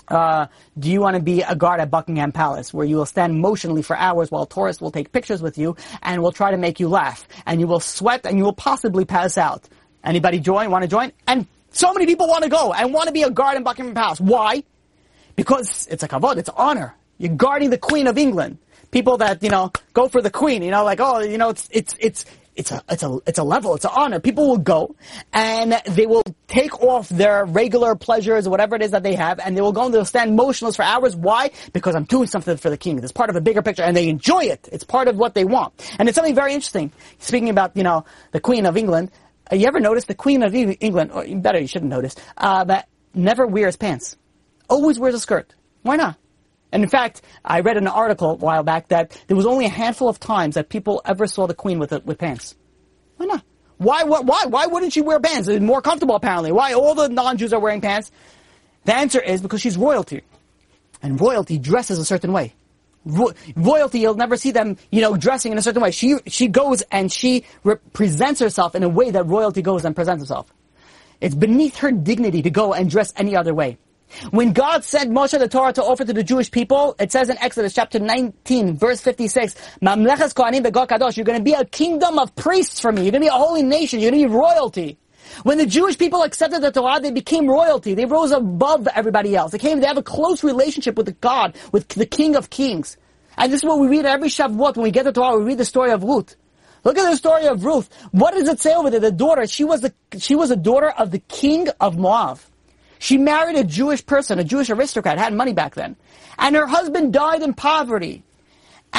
Uh, do you want to be a guard at Buckingham Palace, where you will stand motionly for hours while tourists will take pictures with you and will try to make you laugh, and you will sweat, and you will possibly pass out? Anybody join? Want to join? And so many people want to go and want to be a guard in Buckingham Palace. Why? Because it's a kavod, it's honor. You're guarding the Queen of England. People that, you know, go for the Queen, you know, like, oh, you know, it's it's it's It's a, it's a, it's a level, it's an honor. People will go, and they will take off their regular pleasures, whatever it is that they have, and they will go and they'll stand motionless for hours. Why? Because I'm doing something for the king. It's part of a bigger picture, and they enjoy it. It's part of what they want. And it's something very interesting. Speaking about, you know, the Queen of England, you ever notice the Queen of England, or better, you shouldn't notice, uh, but never wears pants. Always wears a skirt. Why not? And in fact, I read an article a while back that there was only a handful of times that people ever saw the Queen with with pants. Why not? Why why why wouldn't she wear pants? It's more comfortable, apparently. Why all the non-Jews are wearing pants? The answer is because she's royalty, and royalty dresses a certain way. Ro- royalty, you'll never see them, you know, dressing in a certain way. She she goes and she represents herself in a way that royalty goes and presents herself. It's beneath her dignity to go and dress any other way. When God sent Moshe the Torah to offer to the Jewish people, it says in Exodus chapter nineteen, verse fifty-six, Mamlechas Kohanim beGod Kadosh, you're going to be a kingdom of priests for me. You're going to be a holy nation. You're going to be royalty. When the Jewish people accepted the Torah, they became royalty. They rose above everybody else. They came to have a close relationship with God, with the King of Kings. And this is what we read every Shavuot. When we get the Torah, we read the story of Ruth. Look at the story of Ruth. What does it say over there? The daughter, she was the, she was a daughter of the king of Moab. She married a Jewish person, a Jewish aristocrat, had money back then. And her husband died in poverty.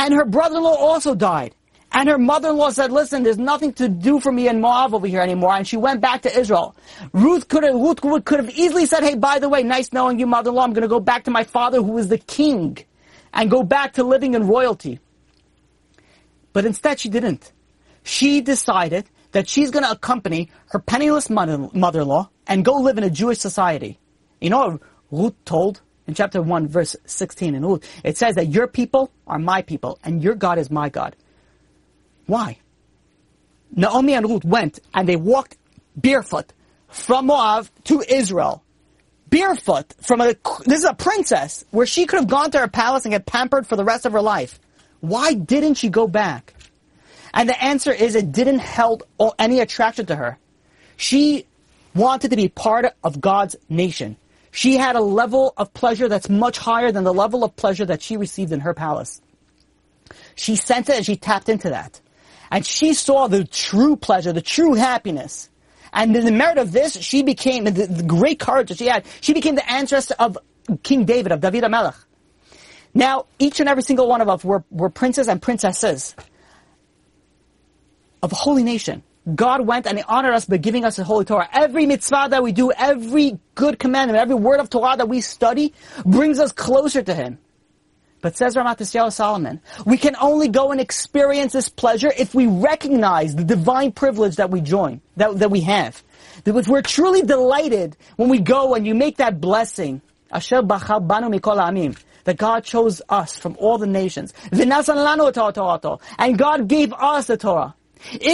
And her brother-in-law also died. And her mother-in-law said, listen, there's nothing to do for me in Moab over here anymore. And she went back to Israel. Ruth could have, Ruth could have easily said, hey, by the way, nice knowing you, mother-in-law. I'm going to go back to my father who is the king and go back to living in royalty. But instead she didn't. She decided that she's going to accompany her penniless mother-in-law and go live in a Jewish society. You know what Ruth told in chapter one, verse sixteen in Ruth? It says that your people are my people, and your God is my God. Why? Naomi and Ruth went, and they walked barefoot from Moab to Israel. Barefoot from a... This is a princess, where she could have gone to her palace and get pampered for the rest of her life. Why didn't she go back? And the answer is it didn't held any attraction to her. She wanted to be part of God's nation. She had a level of pleasure that's much higher than the level of pleasure that she received in her palace. She sensed it and she tapped into that. And she saw the true pleasure, the true happiness. And in the merit of this, she became, the, the great courage that she had, she became the ancestress of King David, of David HaMelech. Now, each and every single one of us were, were princes and princesses of a holy nation. God went and He honored us by giving us the Holy Torah. Every mitzvah that we do, every good commandment, every word of Torah that we study brings us closer to Him. But says Ramat Yisrael Solomon, we can only go and experience this pleasure if we recognize the divine privilege that we join, that, that we have. That we're truly delighted when we go and you make that blessing. Asher bachar banu mikol ha'amim. That God chose us from all the nations. V'nasan lanu Torah. And God gave us the Torah.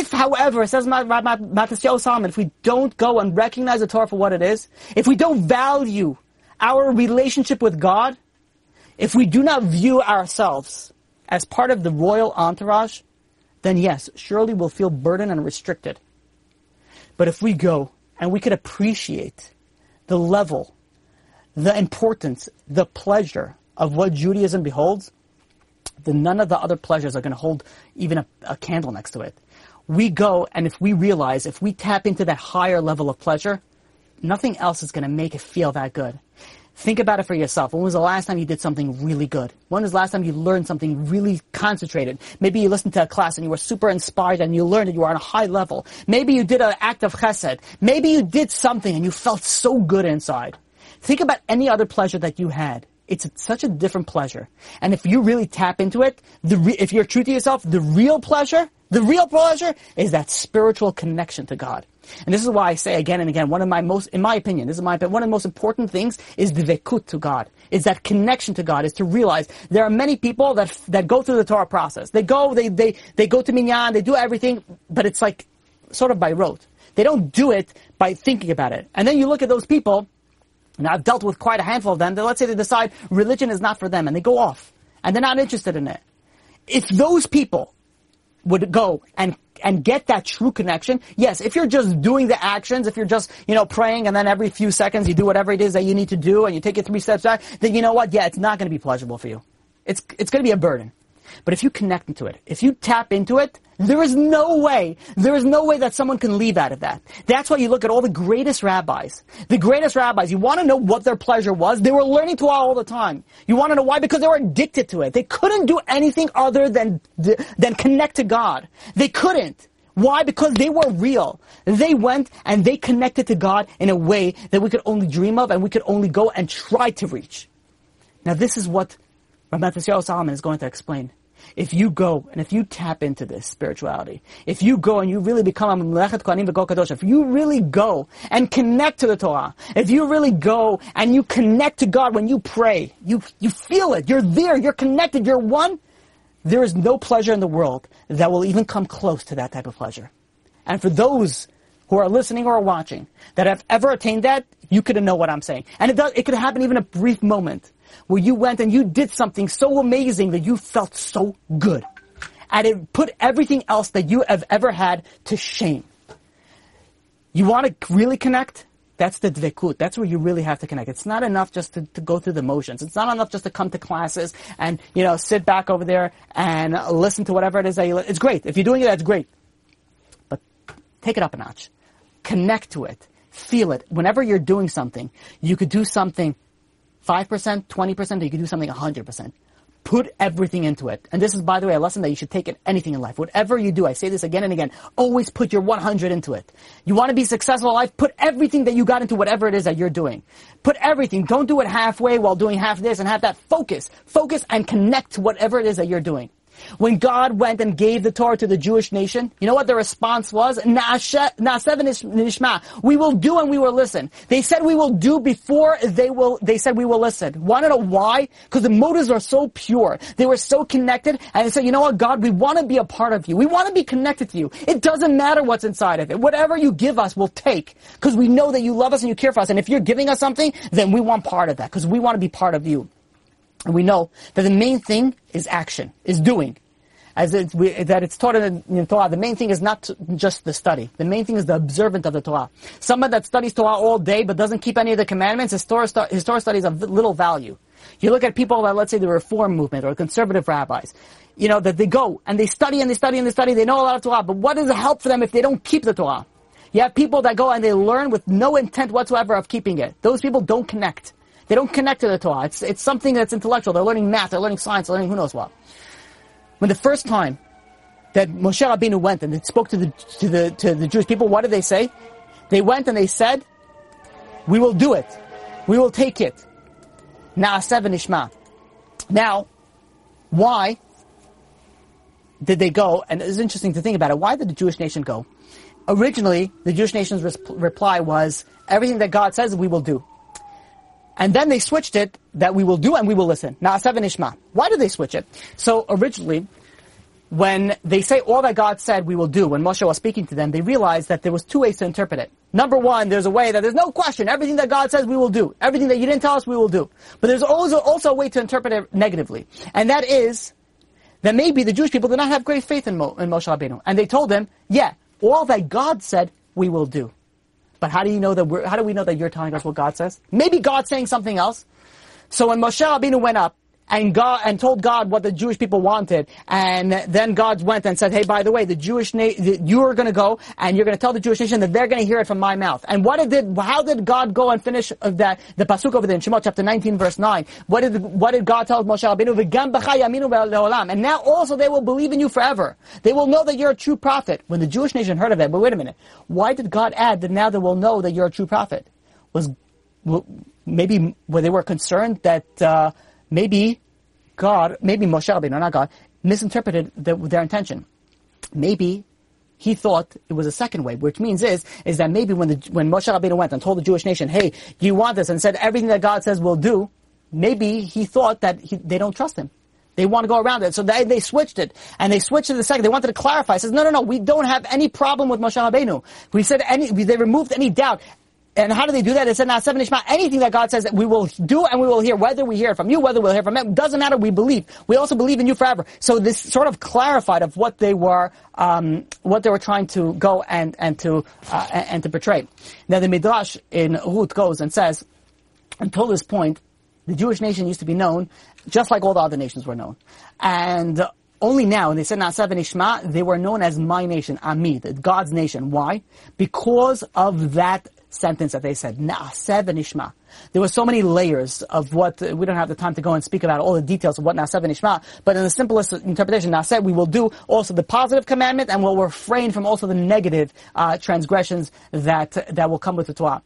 If, however, says Matisyahu Solomon, if we don't go and recognize the Torah for what it is, if we don't value our relationship with God, if we do not view ourselves as part of the royal entourage, then yes, surely we'll feel burdened and restricted. But if we go and we could appreciate the level, the importance, the pleasure of what Judaism beholds, then none of the other pleasures are going to hold even a, a candle next to it. We go, and if we realize, if we tap into that higher level of pleasure, nothing else is going to make it feel that good. Think about it for yourself. When was the last time you did something really good? When was the last time you learned something really concentrated? Maybe you listened to a class and you were super inspired and you learned and you were on a high level. Maybe you did an act of chesed. Maybe you did something and you felt so good inside. Think about any other pleasure that you had. It's such a different pleasure. And if you really tap into it, the re- if you're true to yourself, the real pleasure, the real pleasure is that spiritual connection to God. And this is why I say again and again, one of my most, in my opinion, this is my opinion, one of the most important things is the dvekut to God. Is that connection to God, is to realize there are many people that that go through the Torah process. They go, they they they go to minyan, they do everything, but it's like sort of by rote. They don't do it by thinking about it. And then you look at those people, and I've dealt with quite a handful of them, that let's say they decide religion is not for them, and they go off, and they're not interested in it. If those people would go and and get that true connection. Yes, if you're just doing the actions, if you're just, you know, praying and then every few seconds you do whatever it is that you need to do and you take it three steps back, then you know what? Yeah, it's not going to be pleasurable for you. It's it's going to be a burden. But if you connect into it, if you tap into it, there is no way, there is no way that someone can leave out of that. That's why you look at all the greatest rabbis. The greatest rabbis, you want to know what their pleasure was? They were learning Torah all the time. You want to know why? Because they were addicted to it. They couldn't do anything other than than connect to God. They couldn't. Why? Because they were real. They went and they connected to God in a way that we could only dream of and we could only go and try to reach. Now this is what Rabbi Yisrael Solomon is going to explain. If you go and if you tap into this spirituality, if you go and you really become a Melechet Kohanim V'Kol Kadosh, if you really go and connect to the Torah, if you really go and you connect to God when you pray, you you feel it, you're there, you're connected, you're one, there is no pleasure in the world that will even come close to that type of pleasure. And for those who are listening or watching that have ever attained that, you couldn't know what I'm saying. And it does, it could happen even a brief moment where you went and you did something so amazing that you felt so good. And it put everything else that you have ever had to shame. You want to really connect? That's the dvekut. That's where you really have to connect. It's not enough just to, to go through the motions. It's not enough just to come to classes and, you know, sit back over there and listen to whatever it is that you... Li- it's great. If you're doing it, that's great. But take it up a notch. Connect to it. Feel it. Whenever you're doing something, you could do something five percent, twenty percent, or you can do something one hundred percent. Put everything into it. And this is, by the way, a lesson that you should take in anything in life. Whatever you do, I say this again and again, always put your one hundred into it. You want to be successful in life, put everything that you got into whatever it is that you're doing. Put everything. Don't do it halfway while doing half this and half that. Focus. Focus and connect to whatever it is that you're doing. When God went and gave the Torah to the Jewish nation, you know what the response was? Na'aseh v'nishma. We will do and we will listen. They said we will do before they will. They said we will listen. Want to know why? Because the motives are so pure. They were so connected, and they said, "You know what, God? We want to be a part of you. We want to be connected to you. It doesn't matter what's inside of it. Whatever you give us, we'll take, because we know that you love us and you care for us. And if you're giving us something, then we want part of that, because we want to be part of you." And we know that the main thing is action, is doing. As it's, we, that it's taught in the in Torah, the main thing is not just the study. The main thing is the observant of the Torah. Someone that studies Torah all day but doesn't keep any of the commandments, his Torah, his Torah study is of little value. You look at people that, let's say, the Reform movement or conservative rabbis, you know, that they go and they study and they study and they study, they know a lot of Torah, but what does it help for them if they don't keep the Torah? You have people that go and they learn with no intent whatsoever of keeping it. Those people don't connect. They don't connect to the Torah. It's it's something that's intellectual. They're learning math, they're learning science, they're learning who knows what. When the first time that Moshe Rabbeinu went and spoke to the to the to the Jewish people, what did they say? They went and they said, "We will do it. We will take it." Na'aseh v'nishma. Now, why did they go? And it's interesting to think about it. Why did the Jewish nation go? Originally, the Jewish nation's re- reply was, "Everything that God says, we will do." And then they switched it, that we will do and we will listen. Na'aseh v'nishma. Why did they switch it? So originally, when they say all that God said we will do, when Moshe was speaking to them, they realized that there was two ways to interpret it. Number one, there's a way that there's no question. Everything that God says we will do. Everything that you didn't tell us we will do. But there's also, also a way to interpret it negatively. And that is, that maybe the Jewish people did not have great faith in, Mo, in Moshe Rabbeinu. And they told him, yeah, all that God said we will do. But how do you know that we're, how do we know that you're telling us what God says? Maybe God's saying something else. So when Moshe Rabbeinu went up and God and told God what the Jewish people wanted, and then God went and said, "Hey, by the way, the Jewish na- you are going to go and you're going to tell the Jewish nation that they're going to hear it from my mouth." And what it did? How did God go and finish that the pasuk over there in Shemot chapter nineteen verse nine? What did what did God tell Moshe Rabbeinu? V'gam b'cha yaminu le'olam. And now also they will believe in you forever. They will know that you're a true prophet. When the Jewish nation heard of it, but wait a minute, why did God add that now they will know that you're a true prophet? Was maybe where they were concerned that uh, maybe God, maybe Moshe Rabbeinu, not God, misinterpreted the, their intention. Maybe he thought it was a second way, which means is is that maybe when the when Moshe Rabbeinu went and told the Jewish nation, "Hey, do you want this?" and said everything that God says will do, maybe he thought that he, they don't trust him. They want to go around it. So they, they switched it. And they switched it the second. They wanted to clarify. It says, no, no, no, we don't have any problem with Moshe Rabbeinu. We said any, they removed any doubt. And how do they do that? They said, now, seven Ishmael, anything that God says that we will do and we will hear, whether we hear it from you, whether we'll hear from him, doesn't matter, we believe. We also believe in you forever. So this sort of clarified of what they were, um, what they were trying to go and, and to, uh, and to portray. Now the Midrash in Ruth goes and says, until this point, the Jewish nation used to be known just like all the other nations were known. And uh, only now, when they said Na'aseh v'nishma, they were known as my nation, Ami, God's nation. Why? Because of that sentence that they said, Na'aseh v'nishma. There were so many layers of what, uh, we don't have the time to go and speak about all the details of what Na'aseh v'nishma, but in the simplest interpretation, Na'aseh, we will do also the positive commandment and we'll refrain from also the negative uh, transgressions that that will come with the Torah.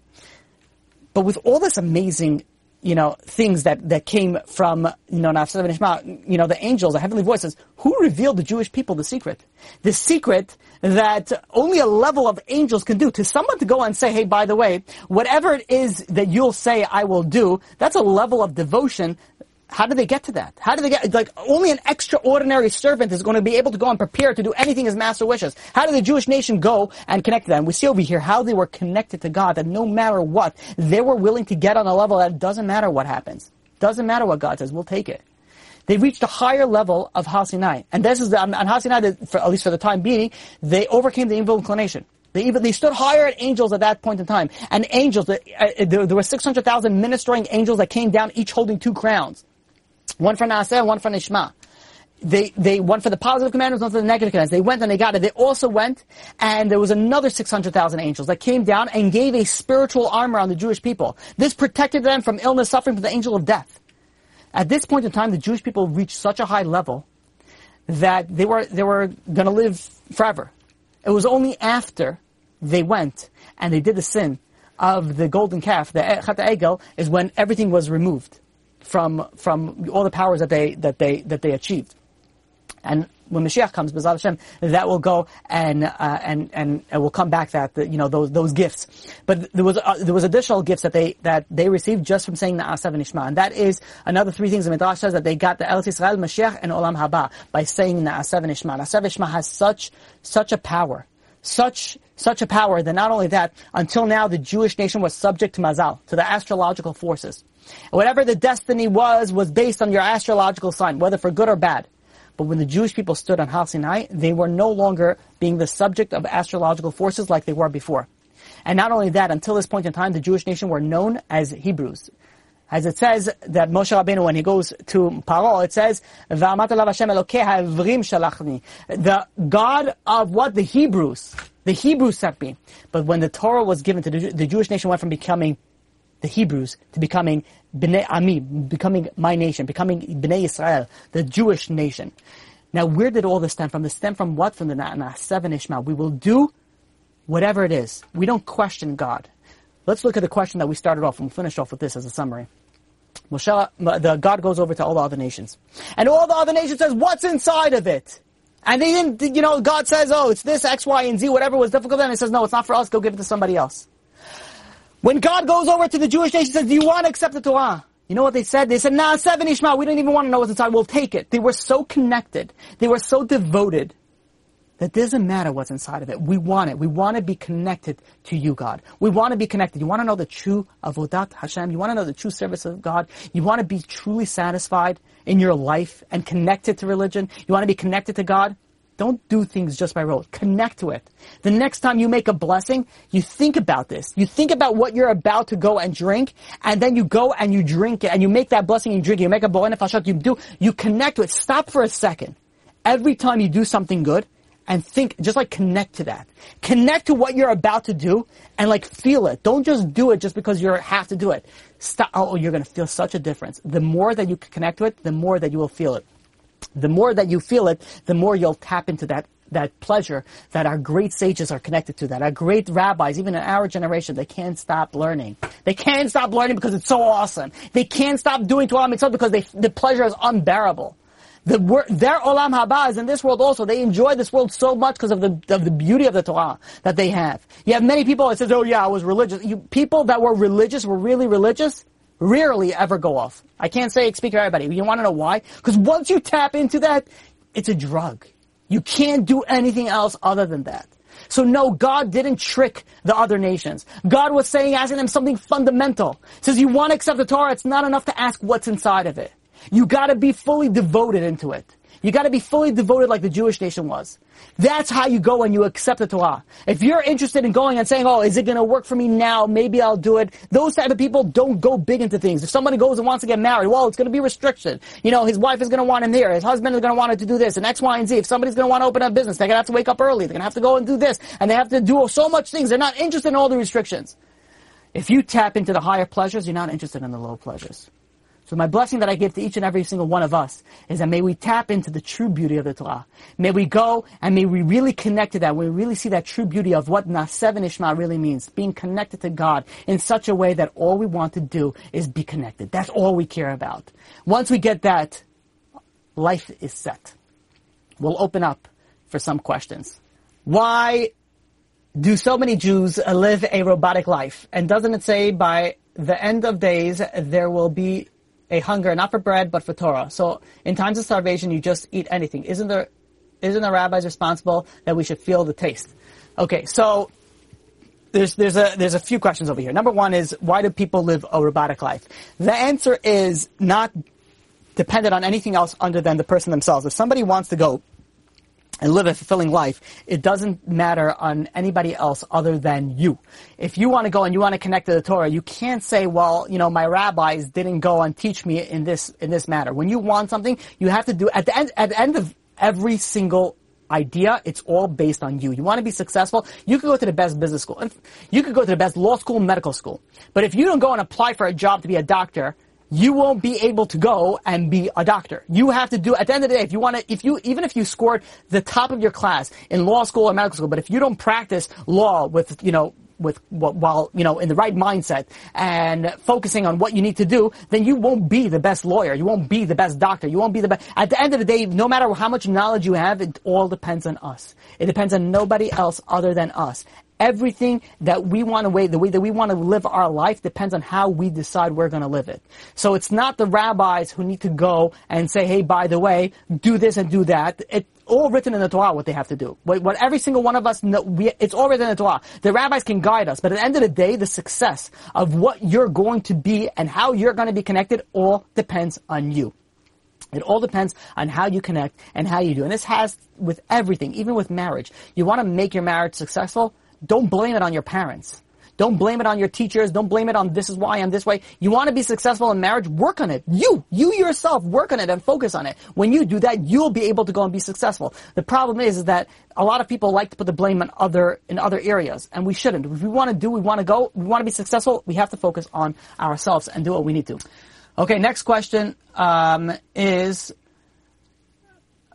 But with all this amazing you know, things that, that came from, you know, Na'aseh v'nishma, you know, the angels, the heavenly voices, who revealed the Jewish people the secret? The secret that only a level of angels can do. To someone to go and say, hey, by the way, whatever it is that you'll say I will do, that's a level of devotion. How do they get to that? How do they get, like, only an extraordinary servant is going to be able to go and prepare to do anything his master wishes. How did the Jewish nation go and connect to that? And we see over here how they were connected to God, that no matter what, they were willing to get on a level that doesn't matter what happens. Doesn't matter what God says, we'll take it. They reached a higher level of Har Sinai. And this is, the, on Har Sinai, for, at least for the time being, they overcame the evil inclination. They even they stood higher at angels at that point in time. And angels, uh, there, there were six hundred thousand ministering angels that came down, each holding two crowns. One for Na'aseh, one for Nishma. They, they, one for the positive commandments, one for the negative commandments. They went and they got it. They also went, and there was another six hundred thousand angels that came down and gave a spiritual armor on the Jewish people. This protected them from illness, suffering, from the angel of death. At this point in time, the Jewish people reached such a high level that they were, they were gonna live forever. It was only after they went and they did the sin of the golden calf, the Chet HaEgel, is when everything was removed from from all the powers that they that they that they achieved. And when Mashiach comes, B'ezrat Hashem, that will go and uh, and and it will come back that the, you know those those gifts. But there was uh, there was additional gifts that they that they received just from saying Na'aseh v'nishma. And that is another three things the Midrash says that they got the Eretz Yisrael, Mashiach, and Olam Haba by saying Na'aseh v'nishma. Na'aseh v'nishma has such such a power, such such a power that not only that, until now the Jewish nation was subject to Mazal, to the astrological forces. Whatever the destiny was, was based on your astrological sign, whether for good or bad. But when the Jewish people stood on Har Sinai, they were no longer being the subject of astrological forces like they were before. And not only that, until this point in time, the Jewish nation were known as Hebrews. As it says that Moshe Rabbeinu, when he goes to Paro, it says, "Va'amat alav Hashem Elokei ha'avrim shalachni," the God of what? The Hebrews. The Hebrews sent me. But when the Torah was given to the, the Jewish nation, went from becoming the Hebrews to becoming Bnei Ami, becoming my nation, becoming Bnei Yisrael, the Jewish nation. Now, where did all this stem from? This stem from what? From the Na'aseh v'nishma. We will do whatever it is. We don't question God. Let's look at the question that we started off, and we'll finish off with this as a summary. Moshe, the God goes over to all the other nations. And all the other nations says, what's inside of it? And they didn't, you know, God says, oh, it's this, X, Y, and Z, whatever was difficult. And he says, no, it's not for us. Go give it to somebody else. When God goes over to the Jewish nation and says, do you want to accept the Torah? You know what they said? They said, nah, seven Ishmael, we don't even want to know what's inside, we'll take it. They were so connected, they were so devoted, that doesn't matter what's inside of it. We want it. We want to be connected to you, God. We want to be connected. You want to know the true Avodat Hashem. You want to know the true service of God. You want to be truly satisfied in your life and connected to religion. You want to be connected to God. Don't do things just by rote. Connect to it. The next time you make a blessing, you think about this. You think about what you're about to go and drink, and then you go and you drink it, and you make that blessing and you drink it. You make a bo'en hafashot, you do, you connect to it. Stop for a second. Every time you do something good, and think, just like connect to that. Connect to what you're about to do, and like feel it. Don't just do it just because you have to do it. Stop. Oh, you're going to feel such a difference. The more that you connect to it, the more that you will feel it. The more that you feel it, the more you'll tap into that, that pleasure that our great sages are connected to, that our great rabbis, even in our generation, they can't stop learning. They can't stop learning because it's so awesome. They can't stop doing Torah mitzvot because they, the pleasure is unbearable. The, their olam haba is in this world also. They enjoy this world so much because of the of the beauty of the Torah that they have. You have many people that says, oh yeah, I was religious. You, people that were religious, were really religious, rarely ever go off. I can't say speak to everybody. You want to know why? Because once you tap into that, it's a drug. You can't do anything else other than that. So no, God didn't trick the other nations. God was saying, asking them something fundamental. He says, you want to accept the Torah, it's not enough to ask what's inside of it. You got to be fully devoted into it. You got to be fully devoted like the Jewish nation was. That's how you go and you accept the Torah. If you're interested in going and saying, oh, is it going to work for me now? Maybe I'll do it. Those type of people don't go big into things. If somebody goes and wants to get married, well, it's going to be restriction. You know, his wife is going to want him there. His husband is going to want him to do this and X, Y, and Z. If somebody's going to want to open a business, they're going to have to wake up early. They're going to have to go and do this. And they have to do so much things. They're not interested in all the restrictions. If you tap into the higher pleasures, you're not interested in the low pleasures. So my blessing that I give to each and every single one of us is that may we tap into the true beauty of the Torah. May we go and may we really connect to that. We really see that true beauty of what Naseh Nishma really means, being connected to God in such a way that all we want to do is be connected. That's all we care about. Once we get that, life is set. We'll open up for some questions. Why do so many Jews live a robotic life? And doesn't it say by the end of days there will be a hunger, not for bread, but for Torah. So in times of starvation, you just eat anything. Isn't there, isn't the rabbis responsible that we should feel the taste? Okay, so there's, there's a, there's a few questions over here. Number one is, why do people live a robotic life? The answer is not dependent on anything else other than the person themselves. If somebody wants to go and live a fulfilling life, it doesn't matter on anybody else other than you. If you want to go and you want to connect to the Torah, you can't say, well, you know, my rabbis didn't go and teach me in this, in this matter. When you want something, you have to do, at the end, at the end of every single idea, it's all based on you. You want to be successful, you could go to the best business school, and you could go to the best law school, medical school. But if you don't go and apply for a job to be a doctor, you won't be able to go and be a doctor. You have to do, at the end of the day, if you want to, if you, even if you scored the top of your class in law school or medical school, but if you don't practice law with, you know, with, while, you know, in the right mindset and focusing on what you need to do, then you won't be the best lawyer. You won't be the best doctor. You won't be the best. At the end of the day, no matter how much knowledge you have, it all depends on us. It depends on nobody else other than us. Everything that we want to weigh, the way that we want to live our life depends on how we decide we're going to live it. So it's not the rabbis who need to go and say, hey, by the way, do this and do that. It's all written in the Torah what they have to do. What, what every single one of us, know, we, it's all written in the Torah. The rabbis can guide us, but at the end of the day, the success of what you're going to be and how you're going to be connected all depends on you. It all depends on how you connect and how you do. And this has with everything, even with marriage. You want to make your marriage successful? Don't blame it on your parents. Don't blame it on your teachers. Don't blame it on this is why I'm this way. You want to be successful in marriage? Work on it. You, you yourself, work on it and focus on it. When you do that, you'll be able to go and be successful. The problem is, is that a lot of people like to put the blame on other, in other areas, and we shouldn't. If we want to do, we want to go, we want to be successful, we have to focus on ourselves and do what we need to. Okay, next question um, is...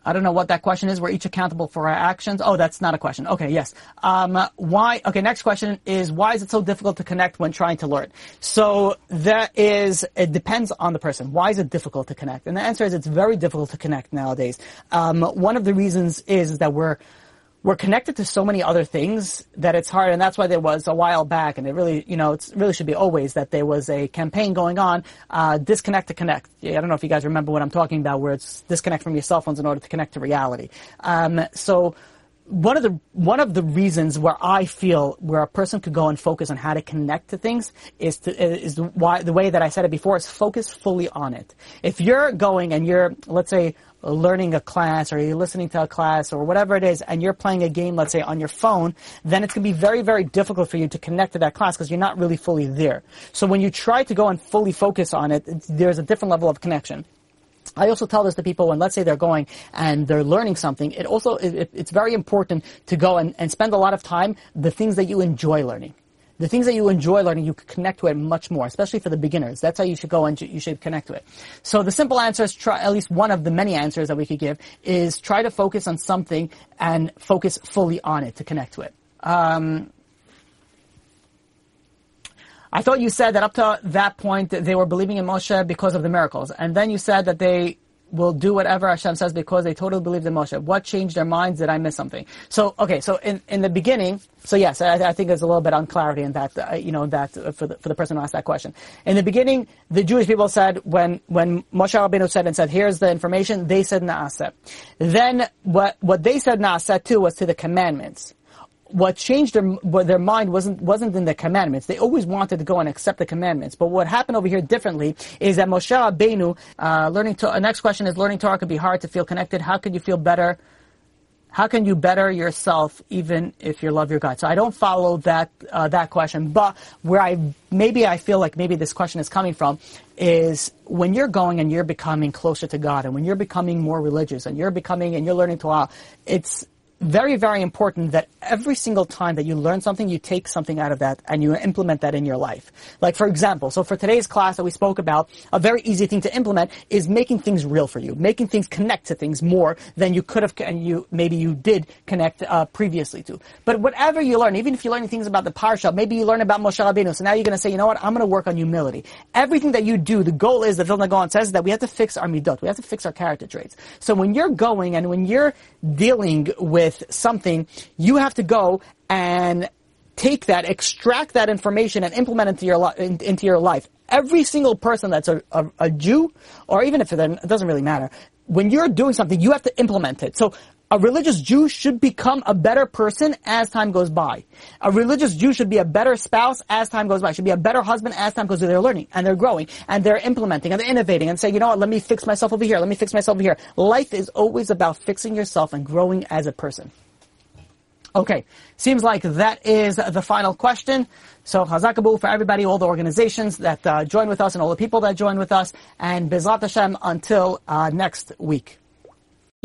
I don't know what that question is. We're each accountable for our actions. Oh, that's not a question. Okay, yes. Um, why? Okay, next question is, why is it so difficult to connect when trying to learn? So that is, it depends on the person. Why is it difficult to connect? And the answer is, it's very difficult to connect nowadays. Um, one of the reasons is, is that we're we're connected to so many other things that it's hard, and that's why there was a while back, and it really, you know, it really should be always that there was a campaign going on, uh, disconnect to connect. I don't know if you guys remember what I'm talking about, where it's disconnect from your cell phones in order to connect to reality. Um, so One of the one of the reasons where I feel where a person could go and focus on how to connect to things is to is why the way that I said it before is focus fully on it. If you're going and you're, let's say, learning a class or you're listening to a class or whatever it is, and you're playing a game, let's say, on your phone, then it's going to be very, very difficult for you to connect to that class because you're not really fully there. So when you try to go and fully focus on it, there's a different level of connection. I also tell this to people when, let's say, they're going and they're learning something. It also it, it's very important to go and, and spend a lot of time the things that you enjoy learning. The things that you enjoy learning, you can connect to it much more, especially for the beginners. That's how you should go and you should connect to it. So the simple answer is try, at least one of the many answers that we could give, is try to focus on something and focus fully on it to connect to it. Um, I thought you said that up to that point they were believing in Moshe because of the miracles. And then you said that they will do whatever Hashem says because they totally believed in Moshe. What changed their minds? Did I miss something? So, okay, so in, in the beginning, so yes, I, I think there's a little bit of unclarity in that, uh, you know, that uh, for, the, for the person who asked that question. In the beginning, the Jewish people said, when, when Moshe Rabbeinu said and said, here's the information, they said Naaseh. Then what, what they said Naaseh too was to the commandments. What changed their their mind wasn't wasn't in the commandments. They always wanted to go and accept the commandments. But what happened over here differently is that Moshe Rabbeinu, uh, learning to, next question is, learning Torah can be hard to feel connected. How can you feel better? How can you better yourself even if you love your God? So I don't follow that uh, that question. But where I maybe I feel like maybe this question is coming from is when you're going and you're becoming closer to God, and when you're becoming more religious, and you're becoming and you're learning Torah, it's very, very important that every single time that you learn something, you take something out of that and you implement that in your life. Like, for example, so for today's class that we spoke about, a very easy thing to implement is making things real for you, making things connect to things more than you could have, and you maybe you did connect uh, previously to. But whatever you learn, even if you learn things about the parsha, maybe you learn about Moshe Rabbeinu, so now you're going to say, you know what, I'm going to work on humility. Everything that you do, the goal is, the Vilna Gaon says, that we have to fix our midot, we have to fix our character traits. So when you're going and when you're dealing with something, you have to go and take that, extract that information and implement it into your, li- into your life. Every single person that's a, a, a Jew, or even if they're, it doesn't really matter, when you're doing something, you have to implement it. So a religious Jew should become a better person as time goes by. A religious Jew should be a better spouse as time goes by, should be a better husband as time goes by. They're learning, and they're growing, and they're implementing, and they're innovating, and saying, you know what, let me fix myself over here, let me fix myself over here. Life is always about fixing yourself and growing as a person. Okay, seems like that is the final question. So Chazak Abu for everybody, all the organizations that uh, join with us, and all the people that join with us, and Bezrat Hashem until uh, next week.